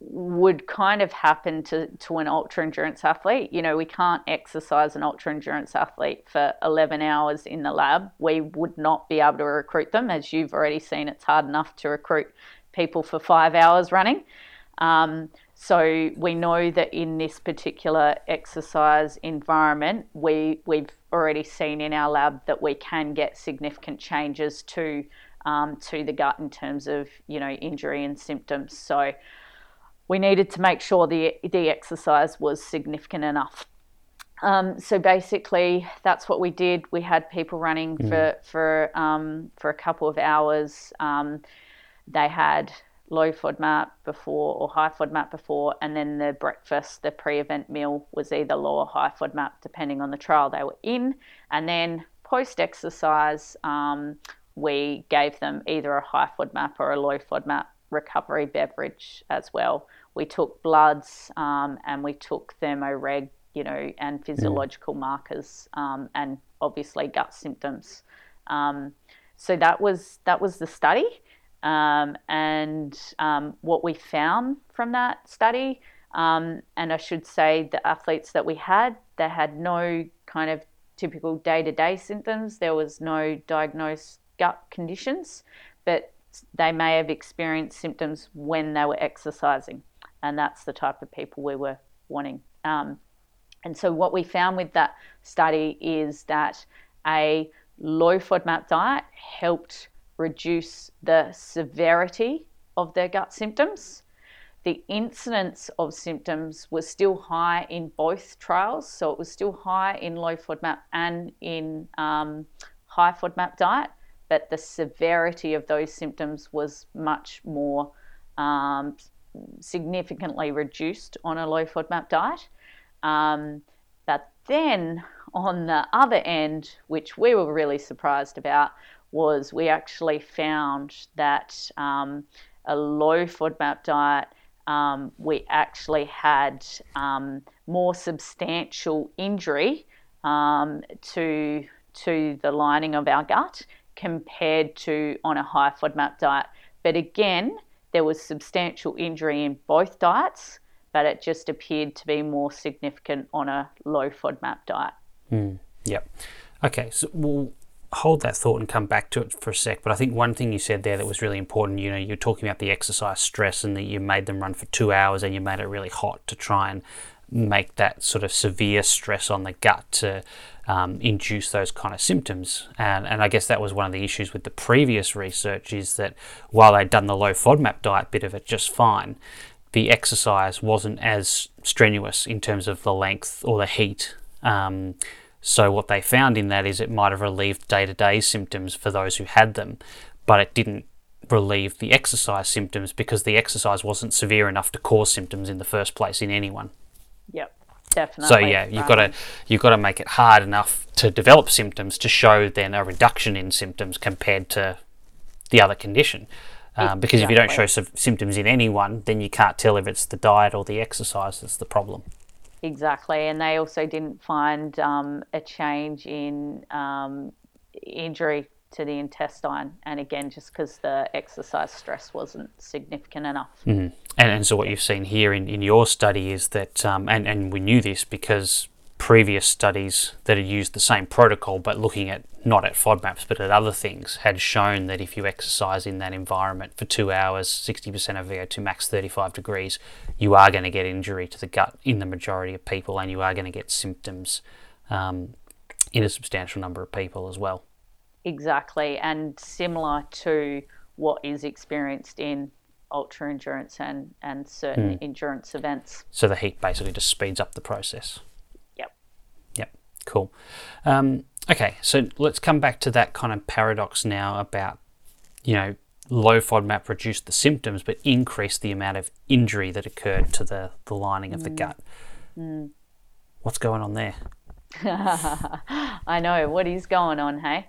would kind of happen to an ultra endurance athlete. We can't exercise an ultra endurance athlete for 11 hours in the lab. We would not be able to recruit them. As you've already seen, it's hard enough to recruit people for 5 hours running. So we know that in this particular exercise environment, we've already seen in our lab that we can get significant changes to the gut in terms of, injury and symptoms. So we needed to make sure the exercise was significant enough. So basically, that's what we did. We had people running for a couple of hours. They had low FODMAP before or high FODMAP before, and then the breakfast, the pre-event meal, was either low or high FODMAP depending on the trial they were in. And then post-exercise, we gave them either a high FODMAP or a low FODMAP recovery beverage as well. We took bloods and we took thermoreg, and physiological markers and obviously gut symptoms. So that was the study. What we found from that study, and I should say the athletes that we had, they had no kind of typical day-to-day symptoms. There was no diagnosed gut conditions, but they may have experienced symptoms when they were exercising, and that's the type of people we were wanting. And so what we found with that study is that a low FODMAP diet helped reduce the severity of their gut symptoms. The incidence of symptoms was still high in both trials, so it was still high in low FODMAP and in high FODMAP diet, but the severity of those symptoms was much more significantly reduced on a low FODMAP diet. But then on the other end, which we were really surprised about, was we actually found that a low FODMAP diet, we actually had more substantial injury to the lining of our gut compared to on a high FODMAP diet. But again, there was substantial injury in both diets, but it just appeared to be more significant on a low FODMAP diet. Yep. Okay, so we'll hold that thought and come back to it for a sec, but I think one thing you said there that was really important, you know, you're talking about the exercise stress and that you made them run for 2 hours and you made it really hot to try and make that sort of severe stress on the gut to induce those kind of symptoms. And I guess that was one of the issues with the previous research, is that while they'd done the low FODMAP diet bit of it just fine, the exercise wasn't as strenuous in terms of the length or the heat. So what they found in that is it might have relieved day-to-day symptoms for those who had them, but it didn't relieve the exercise symptoms because the exercise wasn't severe enough to cause symptoms in the first place in anyone. Yep, definitely. So yeah, you've got to make it hard enough to develop symptoms to show then a reduction in symptoms compared to the other condition. Because if you don't show symptoms in anyone, then you can't tell if it's the diet or the exercise that's the problem. Exactly, and they also didn't find a change in injury to the intestine, and again, just because the exercise stress wasn't significant enough. Mm-hmm. And so what you've seen here in your study is that, and we knew this because previous studies that had used the same protocol but looking at, not at FODMAPs but at other things, had shown that if you exercise in that environment for 2 hours, 60% of VO2 max, 35 degrees, you are going to get injury to the gut in the majority of people, and you are going to get symptoms in a substantial number of people as well. Exactly, and similar to what is experienced in ultra endurance and certain endurance events. So the heat basically just speeds up the process. Cool. Okay, so let's come back to that kind of paradox now about, you know, low FODMAP reduced the symptoms but increased the amount of injury that occurred to the lining of the gut. What's going on there? I know, what is going on, hey?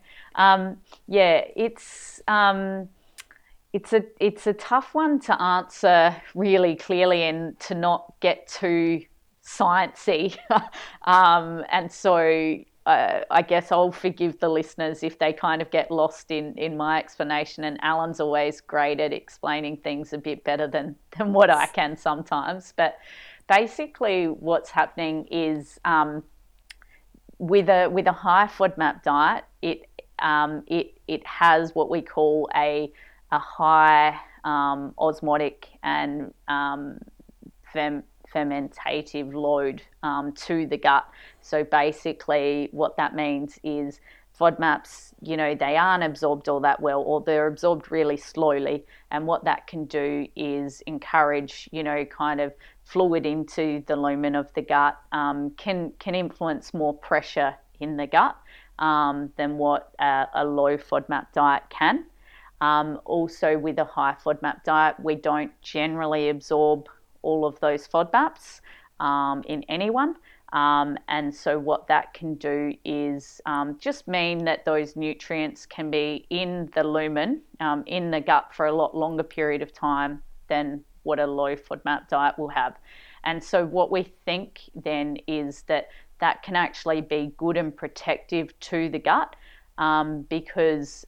It's a tough one to answer really clearly and to not get too sciencey, and so I guess I'll forgive the listeners if they kind of get lost in my explanation, and Alan's always great at explaining things a bit better than what I can sometimes. But basically what's happening is with a high FODMAP diet, it has what we call a high osmotic and fermentative load to the gut. So basically what that means is FODMAPs, you know, they aren't absorbed all that well, or they're absorbed really slowly. And what that can do is encourage, you know, kind of fluid into the lumen of the gut, can influence more pressure in the gut than what a low FODMAP diet can. Also with a high FODMAP diet, we don't generally absorb all of those FODMAPs in anyone. And so what that can do is just mean that those nutrients can be in the lumen, in the gut for a lot longer period of time than what a low FODMAP diet will have. And so what we think then is that can actually be good and protective to the gut because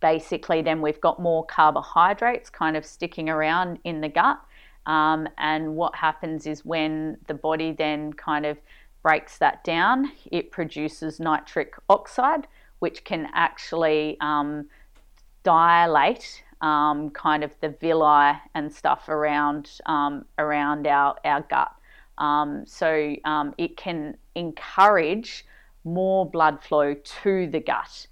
basically then we've got more carbohydrates kind of sticking around in the gut. And what happens is when the body then kind of breaks that down, it produces nitric oxide, which can actually dilate kind of the villi and stuff around our gut. So it can encourage more blood flow to the gut,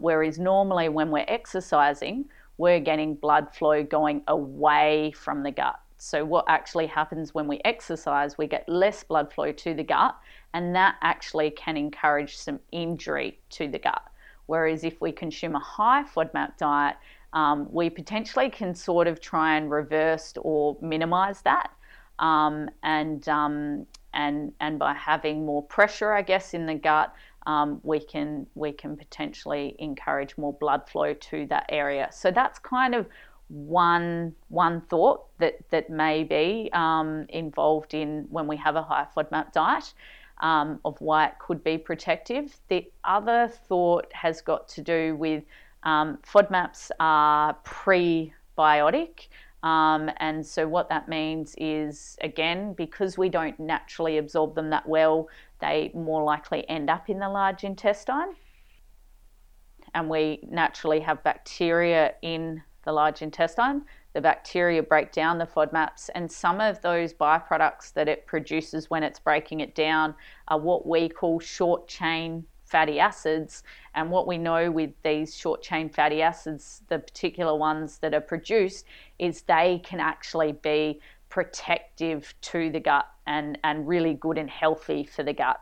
whereas normally when we're exercising, we're getting blood flow going away from the gut. So what actually happens when we exercise, we get less blood flow to the gut, and that actually can encourage some injury to the gut. Whereas if we consume a high FODMAP diet, we potentially can sort of try and reverse or minimize that. And by having more pressure, I guess, in the gut, we can potentially encourage more blood flow to that area. So that's kind of one thought that may be involved in when we have a high FODMAP diet, of why it could be protective. The other thought has got to do with FODMAPs are prebiotic. And so what that means is, again, because we don't naturally absorb them that well, they more likely end up in the large intestine. And we naturally have bacteria in the large intestine. The bacteria break down the FODMAPs, and some of those byproducts that it produces when it's breaking it down are what we call short-chain fatty acids. And what we know with these short chain fatty acids, the particular ones that are produced, is they can actually be protective to the gut and really good and healthy for the gut.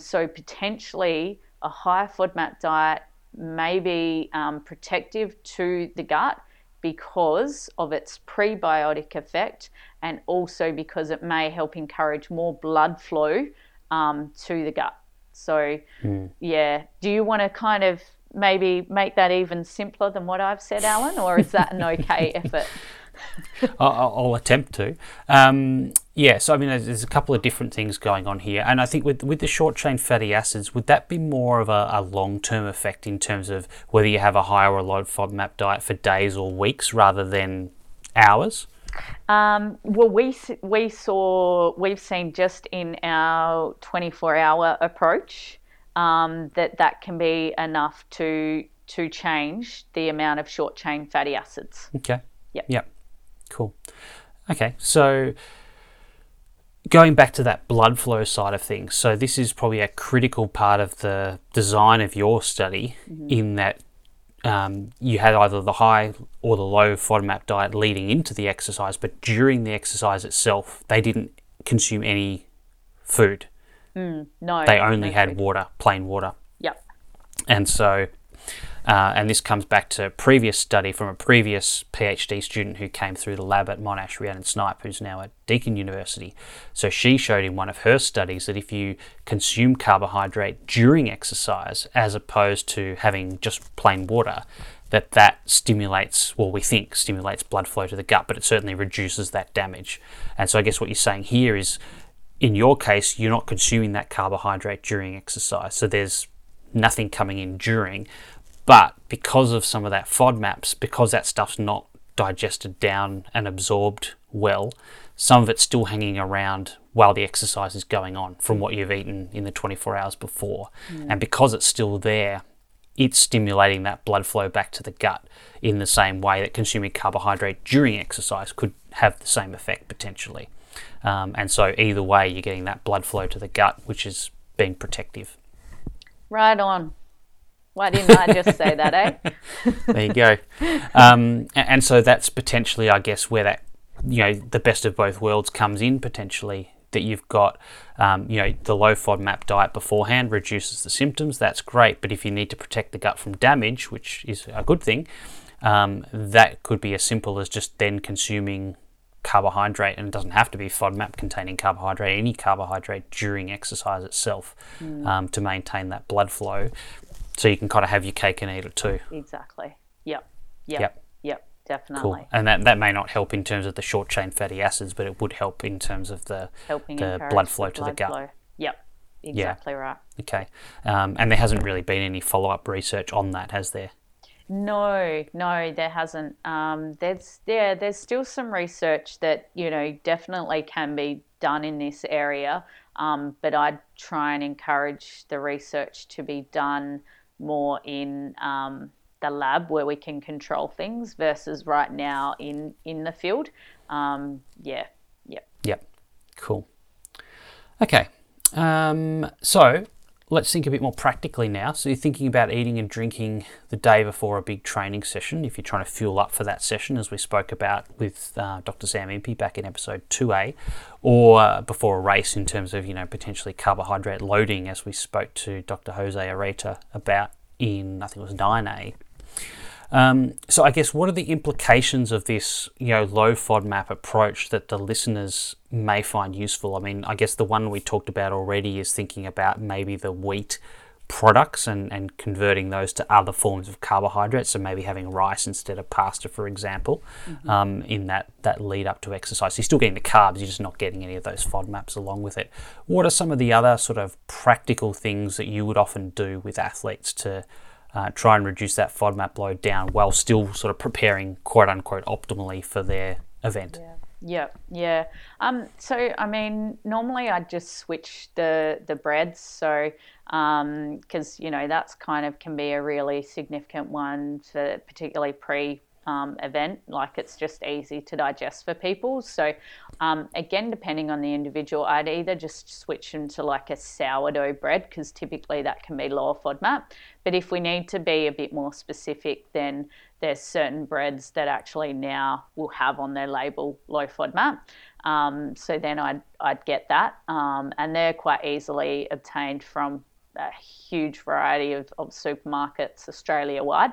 So potentially a high FODMAP diet may be protective to the gut because of its prebiotic effect, and also because it may help encourage more blood flow to the gut. So, yeah, do you want to kind of maybe make that even simpler than what I've said, Alan, or is that an okay effort? I'll attempt to. So, I mean, there's a couple of different things going on here. And I think with the short-chain fatty acids, would that be more of a long-term effect in terms of whether you have a high or a low FODMAP diet for days or weeks rather than hours? Well, we've seen just in our 24-hour approach that can be enough to change the amount of short chain fatty acids. Okay. Yeah. Yeah. Cool. Okay. So going back to that blood flow side of things, so this is probably a critical part of the design of your study, in that. You had either the high or the low FODMAP diet leading into the exercise, but during the exercise itself, they didn't consume any food. No. They only had water, plain water. Yep. And so, and this comes back to a previous study from a previous PhD student who came through the lab at Monash, Rhiannon Snipe, who's now at Deakin University. So she showed in one of her studies that if you consume carbohydrate during exercise as opposed to having just plain water, that stimulates, well, we think stimulates blood flow to the gut, but it certainly reduces that damage. And so I guess what you're saying here is, in your case, you're not consuming that carbohydrate during exercise. So there's nothing coming in during. But because of some of that FODMAPs, because that stuff's not digested down and absorbed well, some of it's still hanging around while the exercise is going on from what you've eaten in the 24 hours before. And because it's still there, it's stimulating that blood flow back to the gut in the same way that consuming carbohydrate during exercise could have the same effect potentially. And so either way, you're getting that blood flow to the gut, which is being protective. Right on. Why didn't I just say that, eh? There you go. And so that's potentially, I guess, where that, the best of both worlds comes in potentially, that you've got, the low FODMAP diet beforehand reduces the symptoms. That's great. But if you need to protect the gut from damage, which is a good thing, that could be as simple as just then consuming carbohydrate, and it doesn't have to be FODMAP containing carbohydrate, any carbohydrate during exercise itself, to maintain that blood flow. So you can kind of have your cake and eat it too. Exactly. Yep. Definitely. Cool. And that may not help in terms of the short chain fatty acids, but it would help in terms of the blood flow to the gut. Yep. Exactly right. Okay. And there hasn't really been any follow-up research on that, has there? No, there hasn't. There's still some research that, definitely can be done in this area, but I'd try and encourage the research to be done more in the lab where we can control things versus right now in the field. Yep. Cool. Okay. So let's think a bit more practically now. So you're thinking about eating and drinking the day before a big training session if you're trying to fuel up for that session, as we spoke about with Dr. Sam Impey back in episode 2A, or before a race in terms of, you know, potentially carbohydrate loading, as we spoke to Dr. Jose Areta about in, I think it was 9A. So I guess what are the implications of this, you know, low FODMAP approach that the listeners may find useful? I mean, I guess the one we talked about already is thinking about maybe the wheat products and converting those to other forms of carbohydrates, so maybe having rice instead of pasta, for example, in that lead up to exercise. So you're still getting the carbs, you're just not getting any of those FODMAPs along with it. What are some of the other sort of practical things that you would often do with athletes to try and reduce that FODMAP load down while still sort of preparing, quote unquote, optimally for their event? Yeah. So, I mean, normally I just switch the breads. So, because, you know, that's kind of can be a really significant one, for particularly pre-event. Like, it's just easy to digest for people. So, again, depending on the individual, I'd either just switch into like a sourdough bread, because typically that can be lower FODMAP. But if we need to be a bit more specific, then there's certain breads that actually now will have on their label low FODMAP. So then I'd get that. And they're quite easily obtained from a huge variety of supermarkets Australia-wide.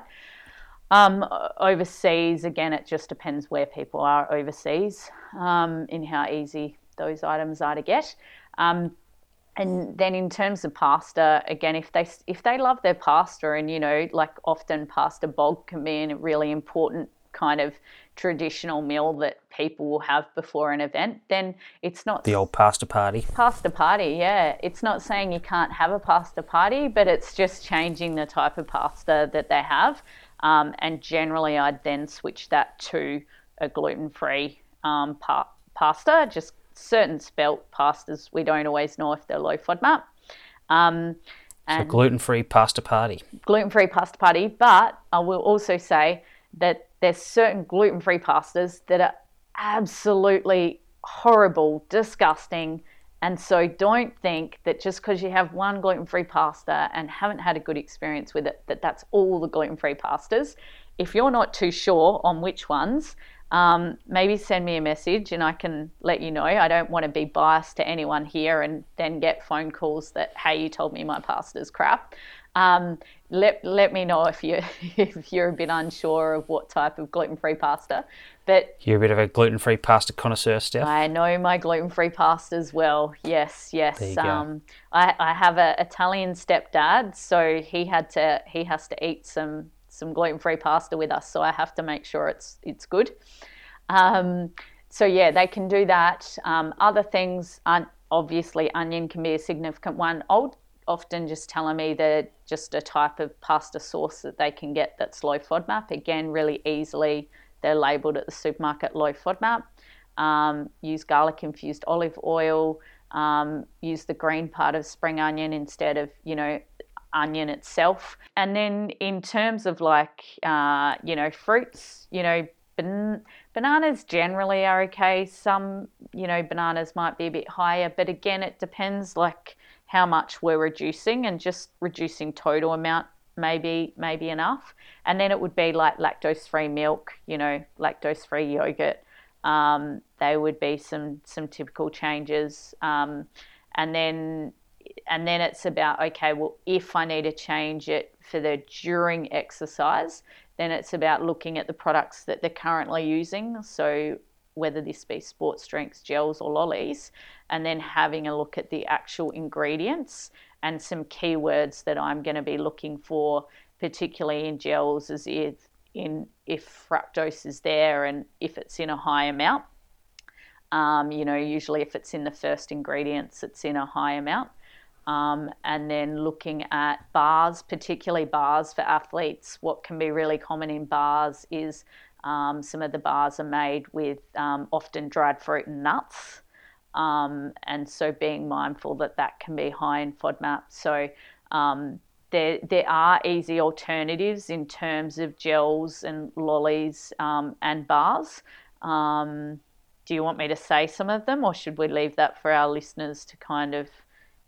Overseas, again, it just depends where people are overseas in how easy those items are to get. And then in terms of pasta, again, if they love their pasta, and, you know, like often pasta bog can be a really important kind of traditional meal that people will have before an event, then it's not... The old pasta party. Pasta party, yeah. It's not saying you can't have a pasta party, but it's just changing the type of pasta that they have. And generally I'd then switch that to a gluten-free pasta, just certain spelt pastas, we don't always know if they're low FODMAP. And so gluten-free pasta party. Gluten-free pasta party, but I will also say that there's certain gluten-free pastas that are absolutely horrible, disgusting, and so don't think that just because you have one gluten-free pasta and haven't had a good experience with it, that that's all the gluten-free pastas. If you're not too sure on which ones, maybe send me a message and I can let you know. I don't want to be biased to anyone here and then get phone calls that, hey, you told me my pasta's crap. Let me know if you're a bit unsure of what type of gluten-free pasta. But you're a bit of a gluten-free pasta connoisseur, Steph. I know my gluten-free pastas well. Yes. There you go. I have an Italian stepdad, so he has to eat some gluten-free pasta with us, so I have to make sure it's good. So yeah, they can do that. Other things, obviously onion can be a significant one. I'll often just telling me they're just a type of pasta sauce that they can get that's low FODMAP. Again, really easily, they're labelled at the supermarket low FODMAP. Use garlic-infused olive oil. Use the green part of spring onion instead of, you know, onion itself. And then in terms of like, you know, fruits, you know, bananas generally are okay. Some, you know, bananas might be a bit higher, but again, it depends like how much we're reducing, and just reducing total amount maybe enough. And then it would be like lactose-free milk, you know, lactose-free yogurt. They would be some typical changes. And then it's about, okay, well, if I need to change it for the during exercise, then it's about looking at the products that they're currently using, so whether this be sports drinks, gels or lollies, and then having a look at the actual ingredients and some keywords that I'm going to be looking for, particularly in gels, as if fructose is there and if it's in a high amount. You know, usually if it's in the first ingredients, it's in a high amount. And then looking at bars, particularly bars for athletes. What can be really common in bars is some of the bars are made with often dried fruit and nuts. And so being mindful that that can be high in FODMAP. So There are easy alternatives in terms of gels and lollies and bars. Do you want me to say some of them, or should we leave that for our listeners to kind of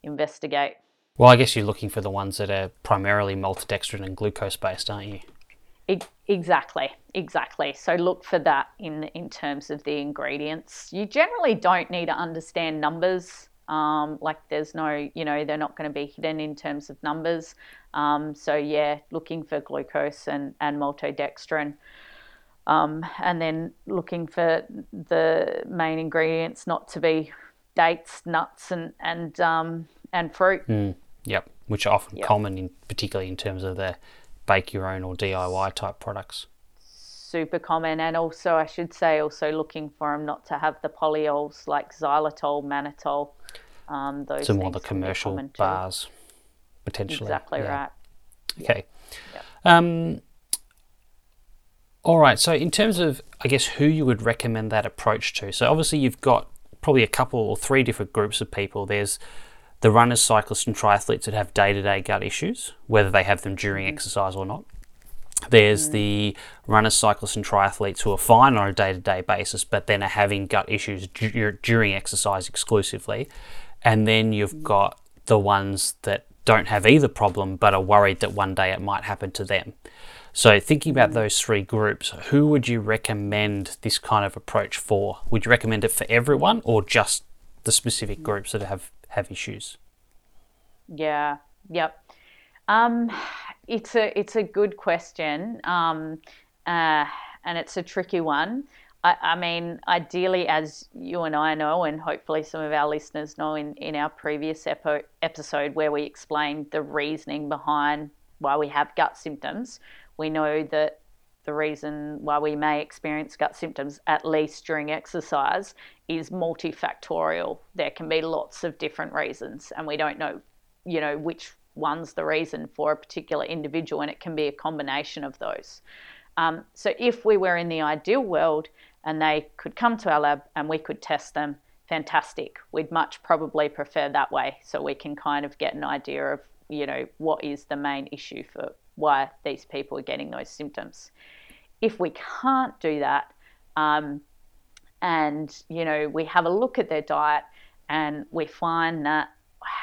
investigate? Well, I guess you're looking for the ones that are primarily maltodextrin and glucose based, aren't you? Exactly. So look for that in terms of the ingredients. You generally don't need to understand numbers. Like there's no, they're not going to be hidden in terms of numbers. Looking for glucose and maltodextrin. And then looking for the main ingredients not to be dates, nuts, and fruit. Yep, which are often common, particularly in terms of the bake your own or DIY type products. Super common, and also I should say looking for them not to have the polyols like xylitol, mannitol. Those some more the commercial bars, potentially. Exactly right. Okay. Yep. All right, so in terms of, I guess, who you would recommend that approach to, so obviously you've got probably a couple or three different groups of people. There's the runners, cyclists and triathletes that have day-to-day gut issues, whether they have them during exercise or not. There's the runners, cyclists and triathletes who are fine on a day-to-day basis but then are having gut issues during exercise exclusively. And then you've got the ones that don't have either problem but are worried that one day it might happen to them. So thinking about those three groups, who would you recommend this kind of approach for? Would you recommend it for everyone or just the specific groups that have issues? Yeah, yep. It's a good question, and it's a tricky one. I mean, ideally, as you and I know, and hopefully some of our listeners know in our previous episode where we explained the reasoning behind why we have gut symptoms, we know that the reason why we may experience gut symptoms, at least during exercise, is multifactorial. There can be lots of different reasons, and we don't know, which one's the reason for a particular individual, and it can be a combination of those. So if we were in the ideal world and they could come to our lab and we could test them, fantastic. We'd much probably prefer that way, so we can kind of get an idea of, what is the main issue for why these people are getting those symptoms. If we can't do that, and we have a look at their diet and we find that,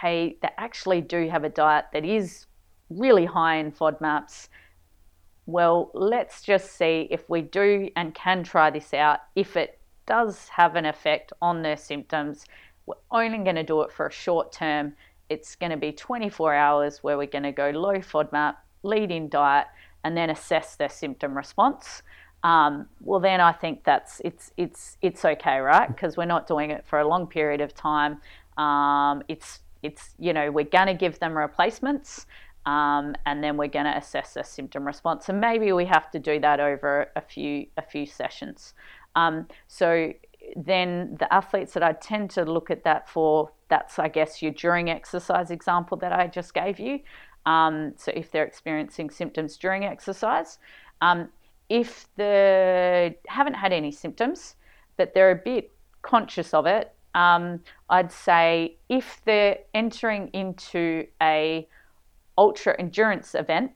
hey, they actually do have a diet that is really high in FODMAPs, well, let's just see if we do and can try this out. If it does have an effect on their symptoms, we're only going to do it for a short term. It's going to be 24 hours where we're going to go low FODMAP, lead-in diet, and then assess their symptom response. Well, then I think it's okay, right? Because we're not doing it for a long period of time. We're going to give them replacements, and then we're going to assess their symptom response. And maybe we have to do that over a few sessions. So then the athletes that I tend to look at that for, that's I guess your during exercise example that I just gave you. So if they're experiencing symptoms during exercise, if they haven't had any symptoms, but they're a bit conscious of it, I'd say if they're entering into a ultra endurance event,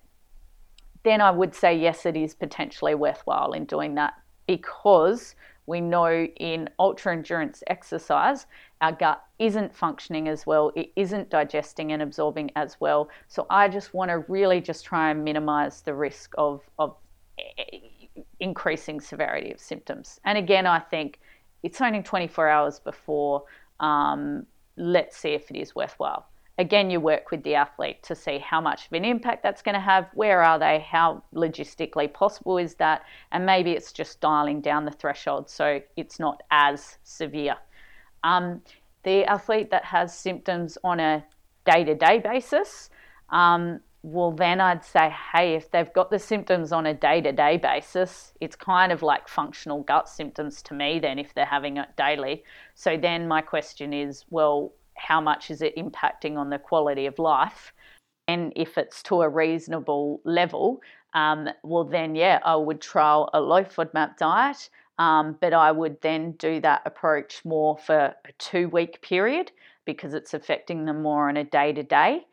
then I would say, yes, it is potentially worthwhile in doing that, because we know in ultra endurance exercise, our gut isn't functioning as well. It isn't digesting and absorbing as well. So I just want to really just try and minimize the risk of increasing severity of symptoms. And again, I think it's only 24 hours before. Let's see if it is worthwhile. Again, you work with the athlete to see how much of an impact that's going to have, where are they, how logistically possible is that, and maybe it's just dialing down the threshold so it's not as severe. The athlete that has symptoms on a day-to-day basis, well, then I'd say, hey, if they've got the symptoms on a day-to-day basis, it's kind of like functional gut symptoms to me then if they're having it daily. So then my question is, well, how much is it impacting on the quality of life? And if it's to a reasonable level, well then, yeah, I would trial a low FODMAP diet, but I would then do that approach more for a 2-week period because it's affecting them more on a day-to-day.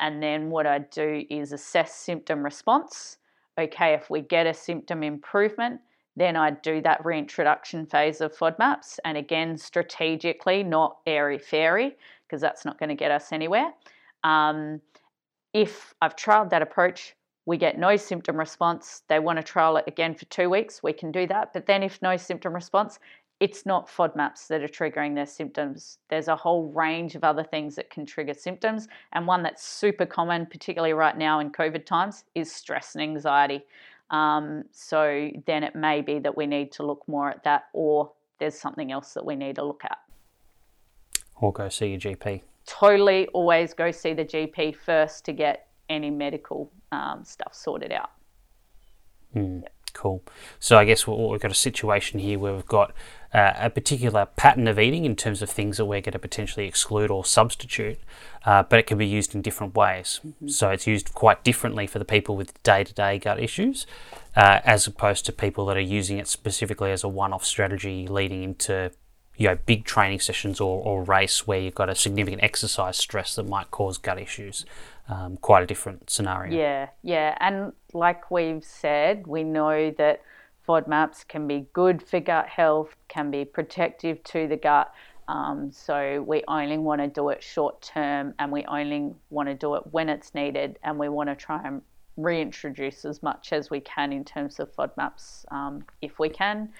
And then what I do is assess symptom response. Okay, if we get a symptom improvement, then I do that reintroduction phase of FODMAPs, and again, strategically, not airy-fairy, because that's not going to get us anywhere. If I've trialed that approach, we get no symptom response, they want to trial it again for 2 weeks, we can do that. But then if no symptom response, it's not FODMAPs that are triggering their symptoms. There's a whole range of other things that can trigger symptoms, and one that's super common, particularly right now in COVID times, is stress and anxiety. So then it may be that we need to look more at that, or there's something else that we need to look at. Or go see your GP. Totally, always go see the GP first to get any medical stuff sorted out. Mm, yep. Cool. So I guess we've got a situation here where we've got a particular pattern of eating in terms of things that we're going to potentially exclude or substitute, but it can be used in different ways. Mm-hmm. So it's used quite differently for the people with day-to-day gut issues as opposed to people that are using it specifically as a one-off strategy leading into, you know, big training sessions or race where you've got a significant exercise stress that might cause gut issues. Quite a different scenario. Yeah. And like we've said, we know that FODMAPs can be good for gut health, can be protective to the gut. So we only want to do it short term, and we only want to do it when it's needed. And we want to try and reintroduce as much as we can in terms of FODMAPs if we can.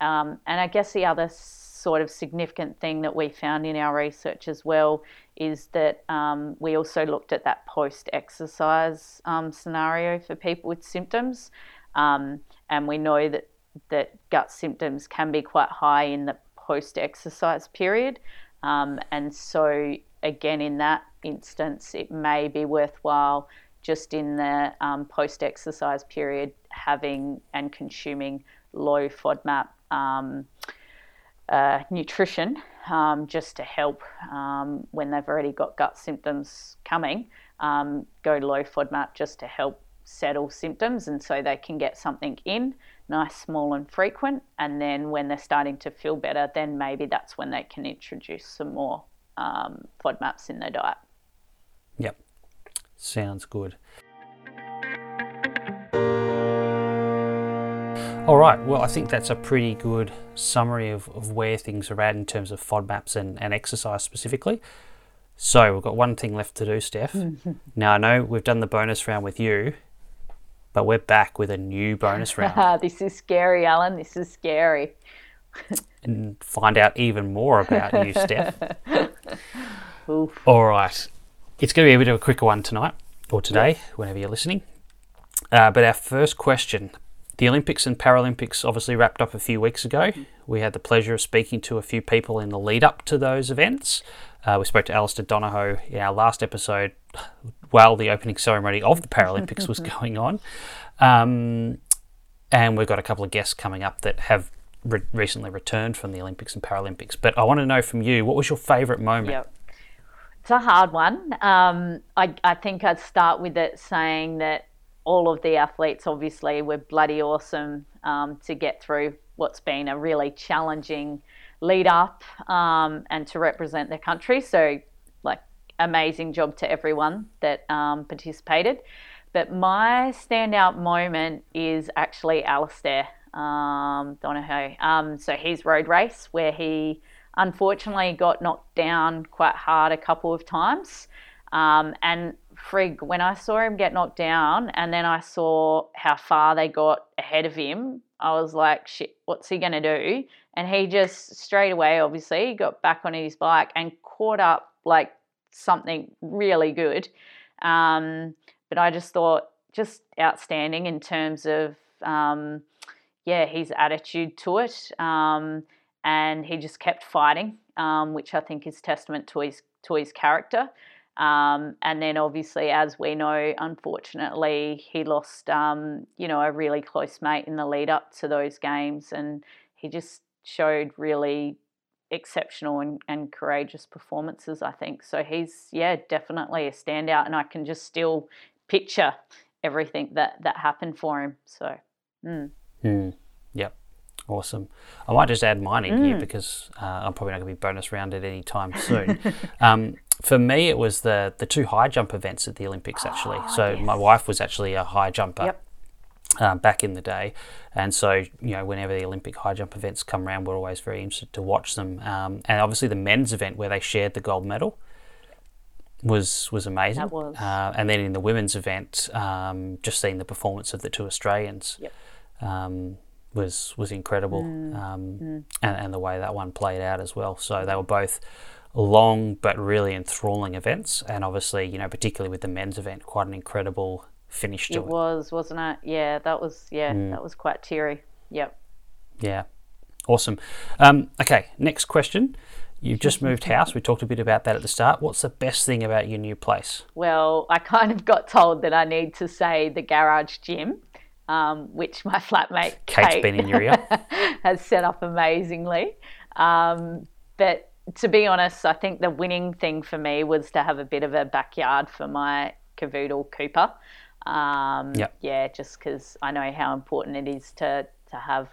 And I guess the other sort of significant thing that we found in our research as well is that we also looked at that post-exercise scenario for people with symptoms. And we know that gut symptoms can be quite high in the post-exercise period. And so again, in that instance, it may be worthwhile just in the post-exercise period having and consuming low FODMAP nutrition just to help when they've already got gut symptoms coming, go low FODMAP just to help settle symptoms, and so they can get something in nice, small and frequent, and then when they're starting to feel better, then maybe that's when they can introduce some more FODMAPs in their diet. Yep, sounds good. All right, well, I think that's a pretty good summary of where things are at in terms of FODMAPs and exercise specifically. So we've got one thing left to do, Steph. Now, I know we've done the bonus round with you, but we're back with a new bonus round. This is scary, Alan. This is scary. And find out even more about you, Steph. Oof. All right. It's going to be a bit of a quicker one tonight or today, whenever you're listening. But our first question... The Olympics and Paralympics obviously wrapped up a few weeks ago. We had the pleasure of speaking to a few people in the lead up to those events. We spoke to Alistair Donohoe in our last episode while the opening ceremony of the Paralympics was going on. And we've got a couple of guests coming up that have recently returned from the Olympics and Paralympics. But I want to know from you, what was your favourite moment? Yep. It's a hard one. I think I'd start with it saying that all of the athletes obviously were bloody awesome to get through what's been a really challenging lead up and to represent their country. So like amazing job to everyone that participated. But my standout moment is actually Alistair Donohoe. So his road race where he unfortunately got knocked down quite hard a couple of times. And frig, when I saw him get knocked down and then I saw how far they got ahead of him, I was like, shit, what's he going to do? And he just straight away, obviously, got back on his bike and caught up like something really good. But I just thought just outstanding in terms of, his attitude to it. And he just kept fighting, which I think is testament to his character. And then obviously, as we know, unfortunately, he lost, a really close mate in the lead up to those games, and he just showed really exceptional and courageous performances, I think. So he's, definitely a standout, and I can just still picture everything that happened for him. So, Yep. Awesome. I might just add mine in here because I'm probably not going to be bonus rounded anytime soon. For me, it was the two high jump events at the Olympics, actually. My wife was actually a high jumper back in the day. And so, you know, whenever the Olympic high jump events come around, we're always very interested to watch them. And obviously the men's event where they shared the gold medal was amazing. That was. And then in the women's event, just seeing the performance of the two Australians was incredible. And the way that one played out as well. So they were both long but really enthralling events, and obviously, you know, particularly with the men's event, quite an incredible finish to it. It was, wasn't it? Yeah, that was, that was quite teary. Yep. Yeah. Awesome. Okay, next question. You've just moved house. We talked a bit about that at the start. What's the best thing about your new place? Well, I kind of got told that I need to say the garage gym, which my flatmate Kate's been in your ear has set up amazingly. But to be honest, I think the winning thing for me was to have a bit of a backyard for my Cavoodle Cooper. Yeah, just because I know how important it is to have,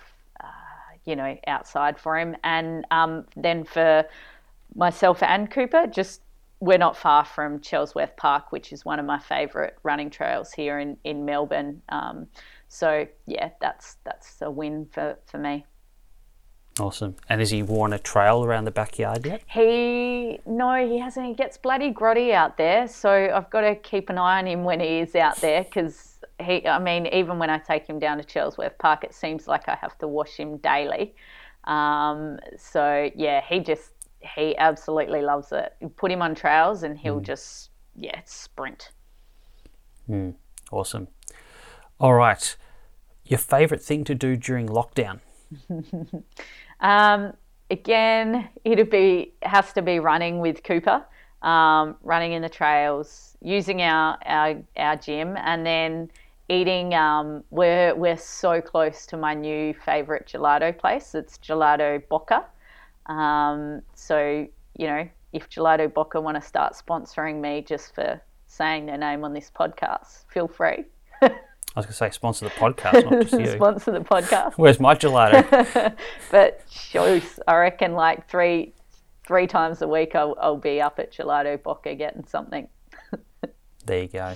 you know, outside for him. And then for myself and Cooper, just we're not far from Chelsworth Park, which is one of my favourite running trails here in Melbourne. So, yeah, that's a win for me. Awesome. And has he worn a trail around the backyard yet? No, he hasn't. He gets bloody grotty out there, so I've got to keep an eye on him when he is out there because even when I take him down to Chelsworth Park, it seems like I have to wash him daily. So yeah, he absolutely loves it. You put him on trails and he'll just sprint. Awesome. All right. Your favourite thing to do during lockdown? Again, it has to be running with Cooper, running in the trails, using our gym, and then eating. We're so close to my new favorite gelato place. It's Gelato Bocca. So you know, if Gelato Bocca want to start sponsoring me just for saying their name on this podcast, feel free. I was going to say sponsor the podcast, not just you. Sponsor the podcast. Where's my gelato? But I reckon like three times a week I'll be up at Gelato Bocca getting something. There you go.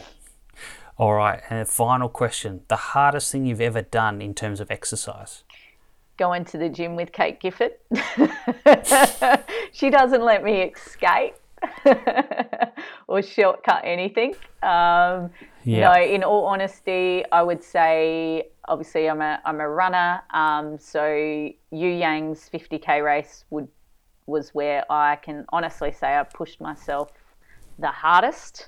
All right, and a final question. The hardest thing you've ever done in terms of exercise? Going to the gym with Kate Gifford. She doesn't let me escape or shortcut anything. No, in all honesty, I would say obviously I'm a runner, so Yu Yang's 50k race was where I can honestly say I pushed myself the hardest.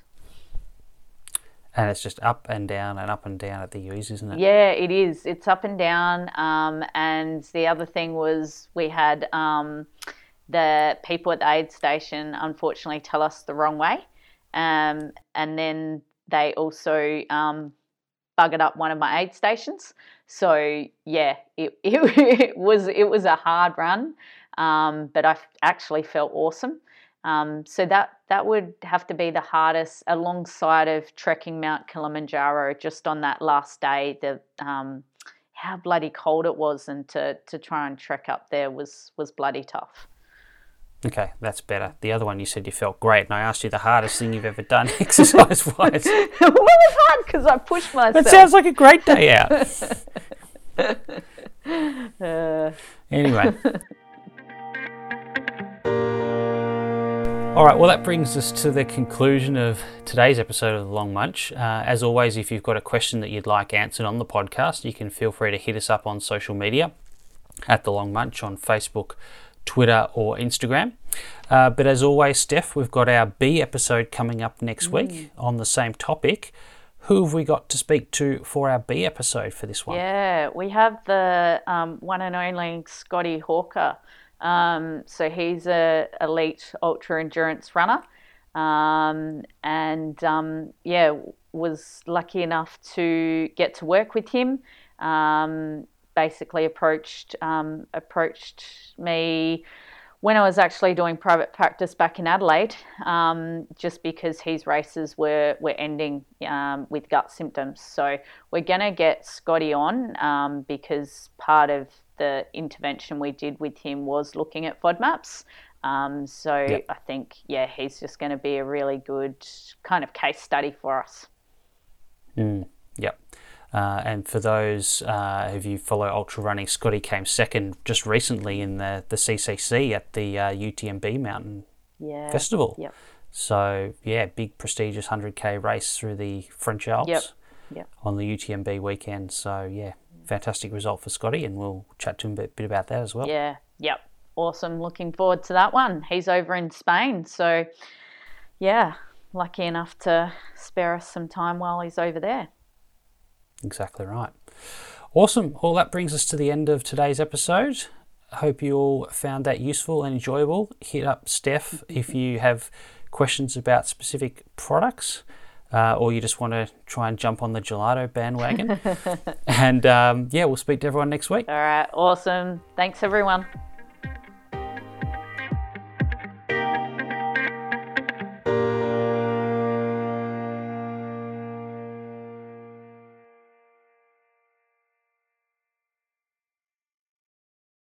And it's just up and down at the U's, isn't it? Yeah, it is. It's up and down. And the other thing was we had the people at the aid station unfortunately tell us the wrong way, and then they also buggered up one of my aid stations. So yeah, it was a hard run, but I actually felt awesome. So that would have to be the hardest, alongside of trekking Mount Kilimanjaro just on that last day. How bloody cold it was, and to try and trek up there was bloody tough. Okay, that's better. The other one you said you felt great, and I asked you the hardest thing you've ever done exercise-wise. Well, it was hard because I pushed myself. That sounds like a great day out. Anyway. All right, well, that brings us to the conclusion of today's episode of The Long Munch. As always, if you've got a question that you'd like answered on the podcast, you can feel free to hit us up on social media at The Long Munch on Facebook, Twitter or Instagram. But as always, Steph, we've got our B episode coming up next week on the same topic. Who have we got to speak to for our B episode for this one? Yeah, we have the one and only Scotty Hawker. So he's a elite ultra endurance runner, and was lucky enough to get to work with him. Basically approached me when I was actually doing private practice back in Adelaide, just because his races were ending with gut symptoms. So we're going to get Scotty on because part of the intervention we did with him was looking at FODMAPs. I think, yeah, he's just going to be a really good kind of case study for us. Mm. Yep. And for those if you follow ultra running, Scotty came second just recently in the CCC at the UTMB Mountain Festival. Yep. So, yeah, big prestigious 100K race through the French Alps on the UTMB weekend. So, yeah, fantastic result for Scotty, and we'll chat to him a bit about that as well. Yeah, yep. Awesome. Looking forward to that one. He's over in Spain. So, yeah, lucky enough to spare us some time while he's over there. Exactly right. Awesome. Well, that brings us to the end of today's episode. I hope you all found that useful and enjoyable. Hit up Steph if you have questions about specific products, or you just want to try and jump on the gelato bandwagon. And, yeah, we'll speak to everyone next week. All right. Awesome. Thanks, everyone.